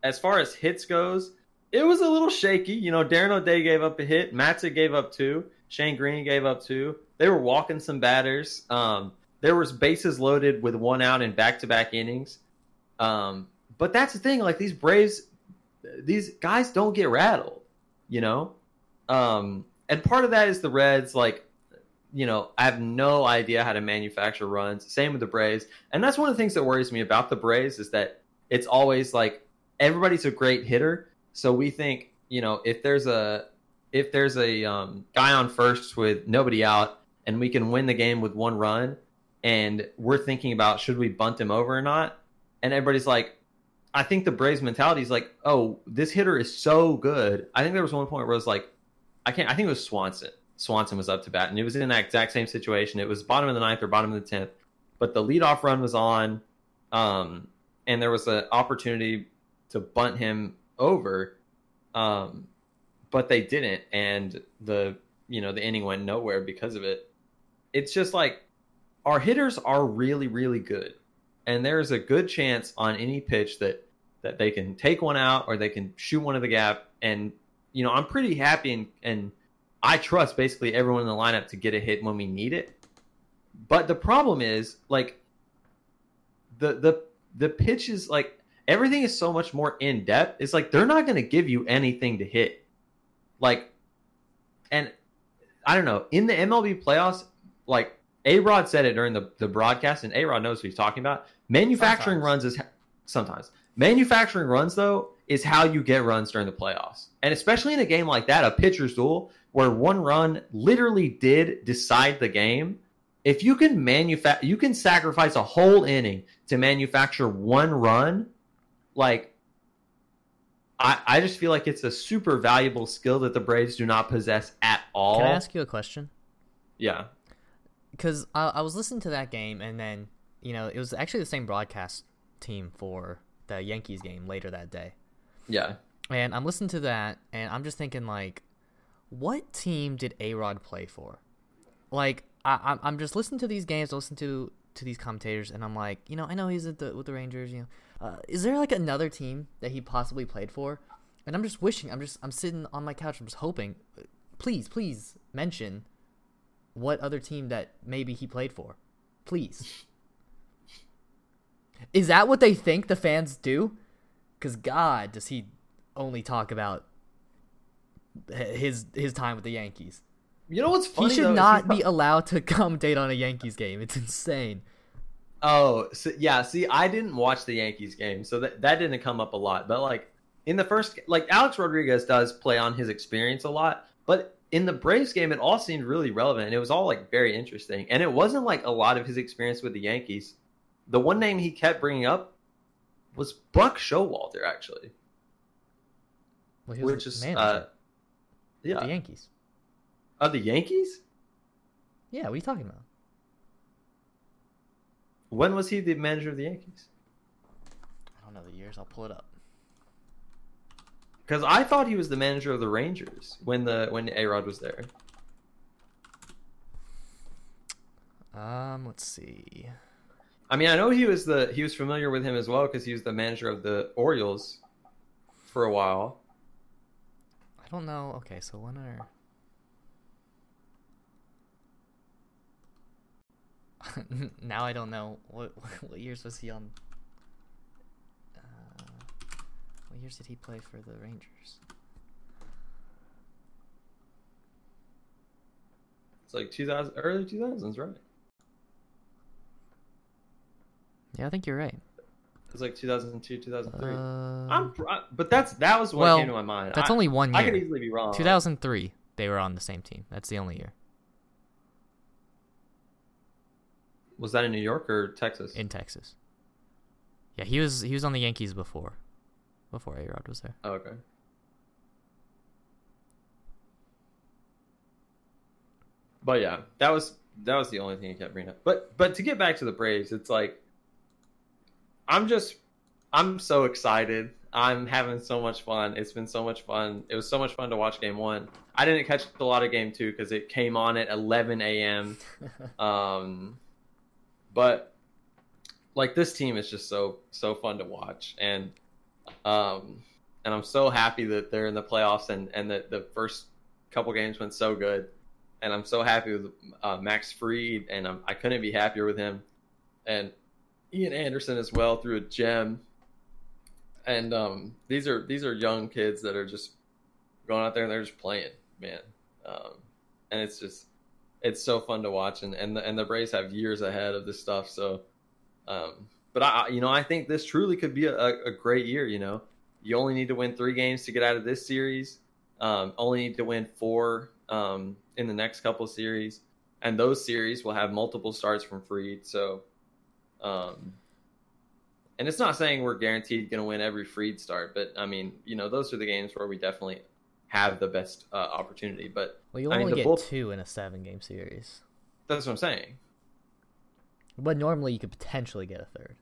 as far as hits goes, it was a little shaky. You know, Darren O'Day gave up a hit. Matzah gave up two. Shane Green gave up two. They were walking some batters. Um, there was bases loaded with one out in back-to-back innings. Um, but that's the thing. Like, these Braves, these guys don't get rattled, you know? Um, and part of that is the Reds, like, you know, I have no idea how to manufacture runs. Same with the Braves. And that's one of the things that worries me about the Braves is that it's always like everybody's a great hitter. So we think, you know, if there's a if there's a um, guy on first with nobody out and we can win the game with one run and we're thinking about should we bunt him over or not? And everybody's like, I think the Braves mentality is like, oh, this hitter is so good. I think there was one point where it was like, I can't, I think it was Swanson. Swanson was up to bat, and it was in that exact same situation. It was bottom of the ninth or bottom of the tenth, but the leadoff run was on, um, and there was an opportunity to bunt him over, um, but they didn't, and the you know the inning went nowhere because of it. It's just like our hitters are really, really good, and there is a good chance on any pitch that that they can take one out or they can shoot one of the gap, and you know I'm pretty happy and and. I trust basically everyone in the lineup to get a hit when we need it. But the problem is, like, the the the pitch is, like, everything is so much more in-depth. It's like, they're not going to give you anything to hit. Like, and I don't know. In the M L B playoffs, like, A-Rod said it during the, the broadcast, and A-Rod knows who he's talking about. Manufacturing sometimes. runs is... Ha- sometimes. Manufacturing runs, though, is how you get runs during the playoffs. And especially in a game like that, a pitcher's duel, where one run literally did decide the game. If you can manufacture, you can sacrifice a whole inning to manufacture one run. Like, I, I just feel like it's a super valuable skill that the Braves do not possess at all. Can I ask you a question? Yeah. Because I, I was listening to that game, and then, you know, it was actually the same broadcast team for the Yankees game later that day. Yeah. And I'm listening to that, and I'm just thinking, like, what team did A-Rod play for? Like, I, I'm just listening to these games, I listen to, to these commentators, and I'm like, you know, I know he's at the, with the Rangers, you know. Uh, is there, like, another team that he possibly played for? And I'm just wishing, I'm just, I'm sitting on my couch, I'm just hoping, please, please mention what other team that maybe he played for. Please. Is that what they think the fans do? Because, God, does he only talk about his his time with the Yankees. You know what's funny? He should though, not be allowed to commentate on a Yankees game. It's insane. Oh, so, yeah. See, I didn't watch the Yankees game, so that, that didn't come up a lot. But, like, in the first, like, Alex Rodriguez does play on his experience a lot. But in the Braves game, it all seemed really relevant, and it was all, like, very interesting. And it wasn't, like, a lot of his experience with the Yankees. The one name he kept bringing up was Buck Showalter, actually. Well, he was which is, uh, yeah. The Yankees. Of the Yankees? Yeah, what are you talking about? When was he the manager of the Yankees? I don't know the years. I'll pull it up. Because I thought he was the manager of the Rangers when the when A-Rod was there. Um, let's see. I mean, I know he was the he was familiar with him as well because he was the manager of the Orioles for a while. I don't know. Okay, so when are... now I don't know. What what years was he on? Uh, what years did he play for the Rangers? It's like two thousand, early two thousands, right? Yeah, I think you're right. It's like two thousand two, two thousand three. Uh, I'm, I, but that's that was what well, came to my mind. That's I, only one year. I could easily be wrong. two thousand three, they were on the same team. That's the only year. Was that in New York or Texas? In Texas. Yeah, he was he was on the Yankees before, before A-Rod was there. Oh, okay. But yeah, that was that was the only thing he kept bringing up. But but to get back to the Braves, it's like I'm just I'm so excited. I'm having so much fun. It's been so much fun. It was so much fun to watch game one. I didn't catch a lot of game two because it came on at eleven a.m. um, but like this team is just so so fun to watch, and um, and I'm so happy that they're in the playoffs, and and that the first couple games went so good, and I'm so happy with uh, Max Fried, and I'm, I couldn't be happier with him, and Ian Anderson as well threw a gem. And um, these are these are young kids that are just going out there and they're just playing, man. Um, and it's just it's so fun to watch. And and the, and the Braves have years ahead of this stuff. So, um, but I you know I think this truly could be a, a great year. You know, you only need to win three games to get out of this series. Um, only need to win four um, in the next couple series, and those series will have multiple starts from Fried. So. Um, And it's not saying we're guaranteed going to win every Fried start, but, I mean, you know, those are the games where we definitely have the best uh, opportunity. But well, you'll I mean, only get bull- two in a seven-game series. That's what I'm saying. But normally you could potentially get a third.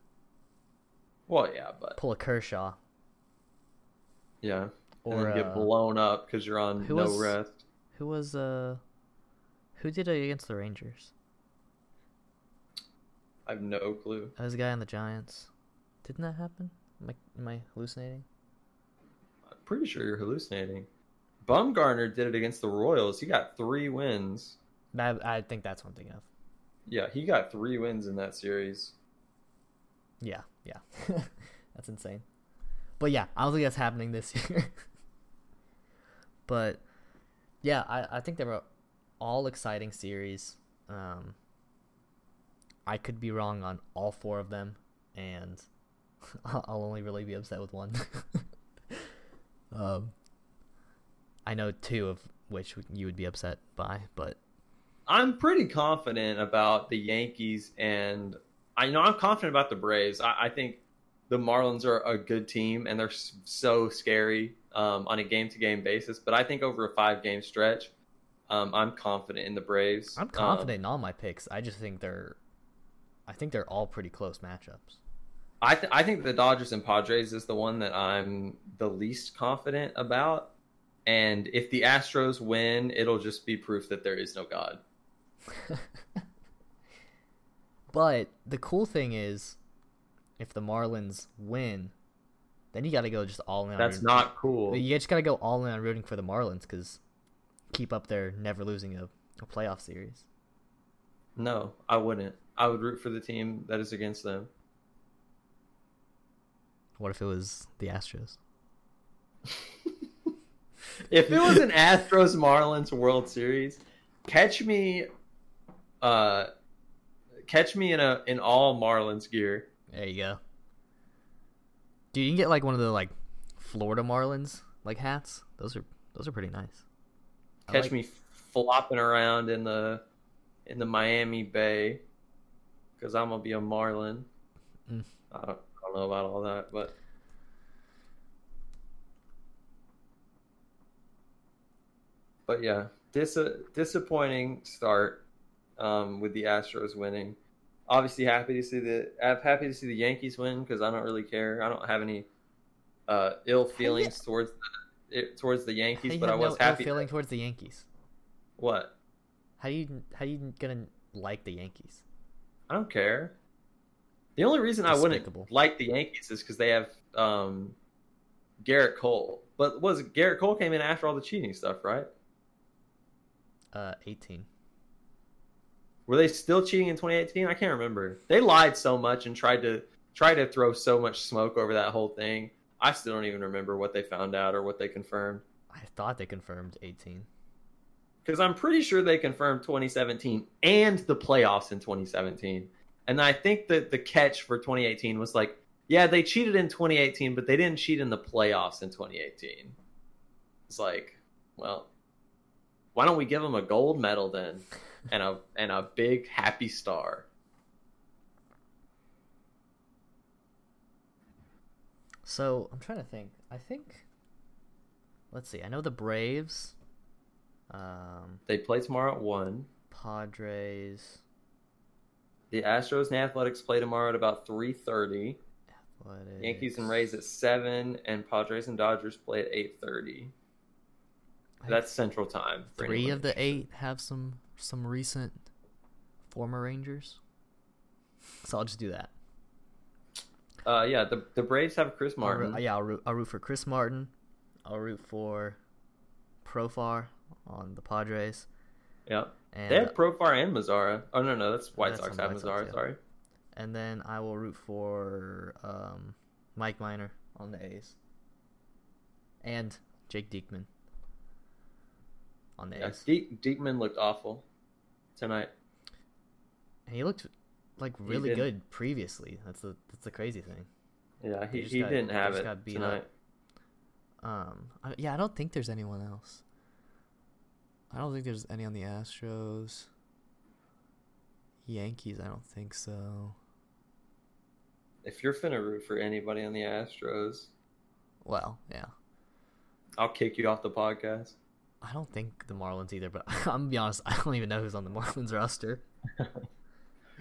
Well, yeah, but... Pull a Kershaw. Yeah. Or and get uh, blown up because you're on no was, rest. Who was... uh, Who did it against the Rangers? I have no clue. That was the guy on the Giants. Didn't that happen? Am I, am I hallucinating? I'm pretty sure you're hallucinating. Bumgarner did it against the Royals. He got three wins. I, I think that's what I'm thinking of. Yeah, he got three wins in that series. Yeah, yeah. That's insane. But yeah, I don't think that's happening this year. But yeah, I, I think they were all exciting series. Um, I could be wrong on all four of them, and... I'll only really be upset with one. um, I know two of which you would be upset by, but I'm pretty confident about the Yankees, and I know I'm confident about the Braves. I, I think the Marlins are a good team, and they're so scary um, on a game-to-game basis. But I think over a five-game stretch, um, I'm confident in the Braves. I'm confident um, in all my picks. I just think they're, I think they're all pretty close matchups. I, th- I think the Dodgers and Padres is the one that I'm the least confident about. And if the Astros win, it'll just be proof that there is no God. But the cool thing is, if the Marlins win, then you got to go just all in. That's on not team. Cool. You just got to go all in on rooting for the Marlins because keep up their never losing a, a playoff series. No, I wouldn't. I would root for the team that is against them. What if it was the Astros? If it was an Astros-Marlins World Series, catch me, uh, catch me in a in all Marlins gear. There you go, dude. You can get like one of the like Florida Marlins like hats. Those are those are pretty nice. Catch like... me flopping around in the in the Miami Bay because I'm gonna be a Marlin. Mm. I don't. I don't know about all that, but but yeah, dis- disappointing start um, with the Astros winning. Obviously, happy to see the I'm happy to see the Yankees win because I don't really care. I don't have any uh, ill feelings towards the, it, towards the Yankees, you but I was no happy. Ill feeling towards the Yankees. What? How you how you gonna like the Yankees? I don't care. The only reason Despicable. I wouldn't like the Yankees is because they have um, Gerrit Cole. But was it, Gerrit Cole came in after all the cheating stuff, right? Uh, eighteen. Were they still cheating in twenty eighteen? I can't remember. They lied so much and tried to tried to throw so much smoke over that whole thing. I still don't even remember what they found out or what they confirmed. I thought they confirmed eighteen. Because I'm pretty sure they confirmed twenty seventeen and the playoffs in twenty seventeen. And I think that the catch for twenty eighteen was like, yeah, they cheated in twenty eighteen, but they didn't cheat in the playoffs in twenty eighteen. It's like, well, why don't we give them a gold medal then, and a and a big happy star? So I'm trying to think. I think, let's see. I know the Braves. Um, they play tomorrow at one. Padres. The Astros and Athletics play tomorrow at about three thirty. Athletics. Yankees and Rays at seven, and Padres and Dodgers play at eight thirty. That's Central Time. Three of the eight have some some recent former Rangers. So I'll just do that. Uh, yeah, the the Braves have Chris Martin. I'll, yeah, I'll root, I'll root for Chris Martin. I'll root for Profar on the Padres. Yeah, and they have Profar and Mazzara. Oh, no, no, that's White that's Sox have White Mazzara, Sox, yeah. sorry. And then I will root for um, Mike Minor on the A's. And Jake Diekman on the yeah, A's. Diek- Diekman looked awful tonight. He looked... Like really good previously. That's the that's the crazy thing. Yeah, he, he, he got, didn't have it got beat tonight. Up. Um, I, yeah, I don't think there's anyone else. I don't think there's any on the Astros. Yankees, I don't think so. If you're finna root for anybody on the Astros, well, yeah, I'll kick you off the podcast. I don't think the Marlins either, but I'm gonna be honest, I don't even know who's on the Marlins roster.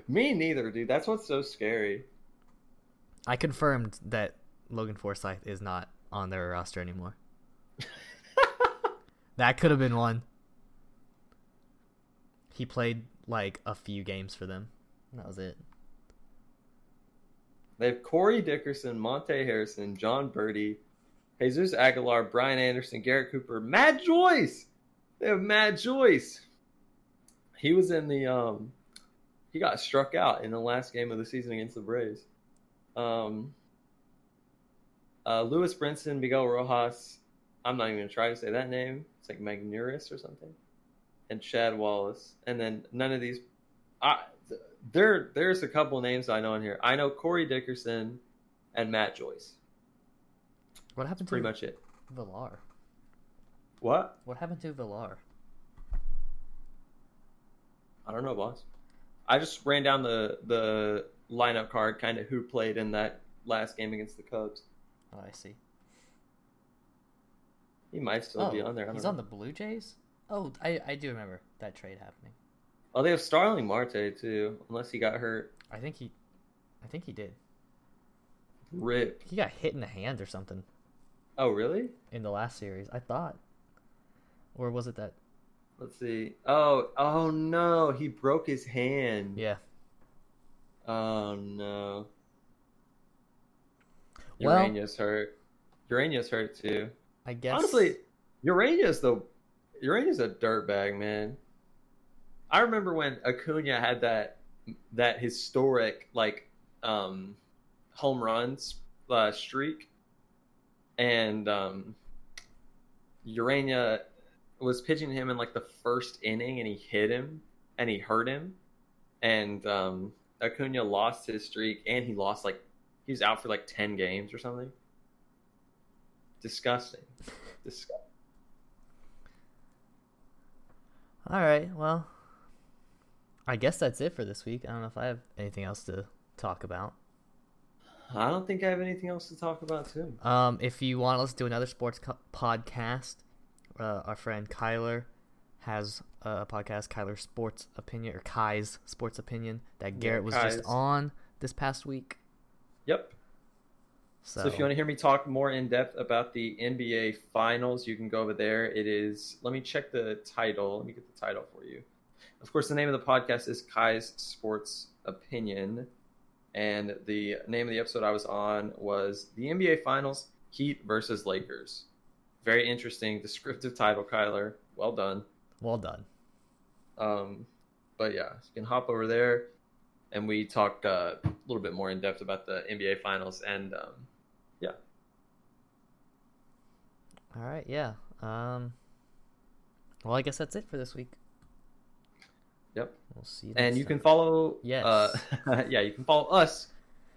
Me neither, dude. That's what's so scary. I confirmed that Logan Forsythe is not on their roster anymore. That could have been one. He played, like, a few games for them. And that was it. They have Corey Dickerson, Monte Harrison, John Birdie, Jesus Aguilar, Brian Anderson, Garrett Cooper, Matt Joyce! They have Matt Joyce. He was in the... um. He got struck out in the last game of the season against the Braves. Um, uh, Lewis Brinson, Miguel Rojas. I'm not even going to try to say that name. It's like Magnuris or something. And Chad Wallace. And then none of these. I, there, There's a couple names I know in here. I know Corey Dickerson and Matt Joyce. What happened That's to pretty much it. Villar? What? What happened to Villar? I don't know, boss. I just ran down the, the lineup card, kind of who played in that last game against the Cubs. Oh, I see. He might still oh, be on there. I don't he's know. On the Blue Jays? Oh, I, I do remember that trade happening. Oh, they have Starling Marte, too, unless he got hurt. I think he I think he did. Rip. He got hit in the hand or something. Oh, really? In the last series, I thought. Or was it that... Let's see. Oh, oh no! He broke his hand. Yeah. Oh no. Well, Ureña's hurt. Ureña's hurt too. I guess. Honestly, Ureña's the Ureña's a dirtbag, man. I remember when Acuña had that that historic like um, home runs uh, streak, and um, Ureña was pitching him in like the first inning and he hit him and he hurt him and um Acuña lost his streak and he lost like he was out for like ten games or something. Disgusting. Disgusting. All right, well, I guess that's it for this week. I don't know if I have anything else to talk about. I don't think I have anything else to talk about too. Um if you want to listen to another sports co- podcast, Uh, our friend Kyler has a podcast, Kyler's Sports Opinion, or Kai's Sports Opinion, that Garrett was Kai's. just on this past week. Yep. So. so if you want to hear me talk more in depth about the N B A Finals, you can go over there. It is, let me check the title. Let me get the title for you. Of course, the name of the podcast is Kai's Sports Opinion. And the name of the episode I was on was the N B A Finals, Heat versus Lakers. Very interesting, descriptive title, Kyler. Well done. Well done. Um, but yeah, you can hop over there, and we talk uh, a little bit more in depth about the N B A Finals, and um, yeah. All right, yeah. Um, well, I guess that's it for this week. Yep. We'll see. You next and you time. Can follow. Yes. Uh, yeah, you can follow us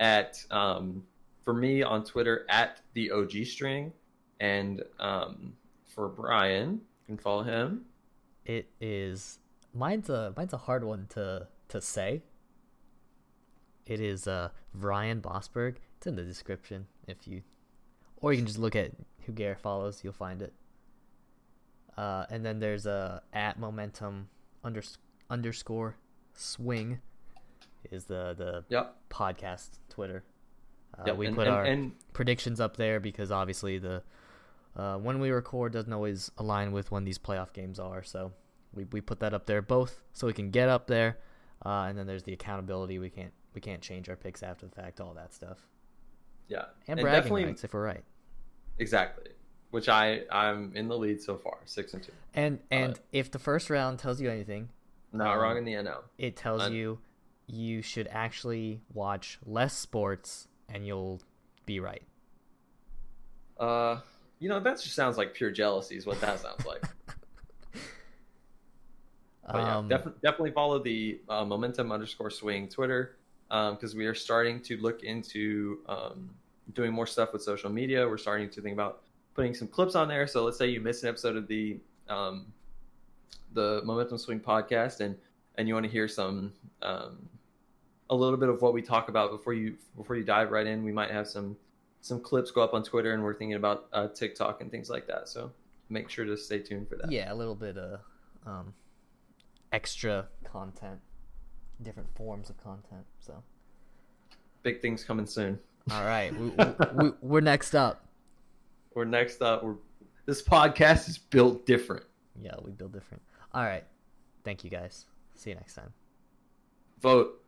at um, for me on Twitter at the O G String. And um, for Brian, you can follow him. It is mine's a mine's a hard one to to say. It is uh Brian Bosberg. It's in the description if you, or you can just look at who Garrett follows. You'll find it. Uh, and then there's a at momentum under, underscore swing is the, the yep. podcast Twitter. Uh, yep. We and, put and, our and... predictions up there because obviously the uh, when we record doesn't always align with when these playoff games are. So we we put that up there both so we can get up there. Uh, and then there's the accountability. We can't we can't change our picks after the fact, all that stuff. Yeah. And, and bragging rights if we're right. Exactly. Which I, I'm in the lead so far, six and two. And and uh, if the first round tells you anything, not um, wrong in the N L. It tells I'm, you you should actually watch less sports and you'll be right. Uh, you know, that just sounds like pure jealousy is what that sounds like. But yeah, um, def- definitely follow the uh, momentum underscore swing Twitter because um, we are starting to look into um, doing more stuff with social media. We're starting to think about putting some clips on there. So let's say you miss an episode of the um, the Momentum Swing podcast and, and you want to hear some um, a little bit of what we talk about before you before you dive right in. We might have some some clips go up on Twitter, and we're thinking about uh, TikTok and things like that. So make sure to stay tuned for that. Yeah, a little bit of um, extra content, different forms of content. So big things coming soon. All right, we, we, we're next up. We're next up. We're, this podcast is built different. Yeah, we build different. All right. Thank you, guys. See you next time. Vote.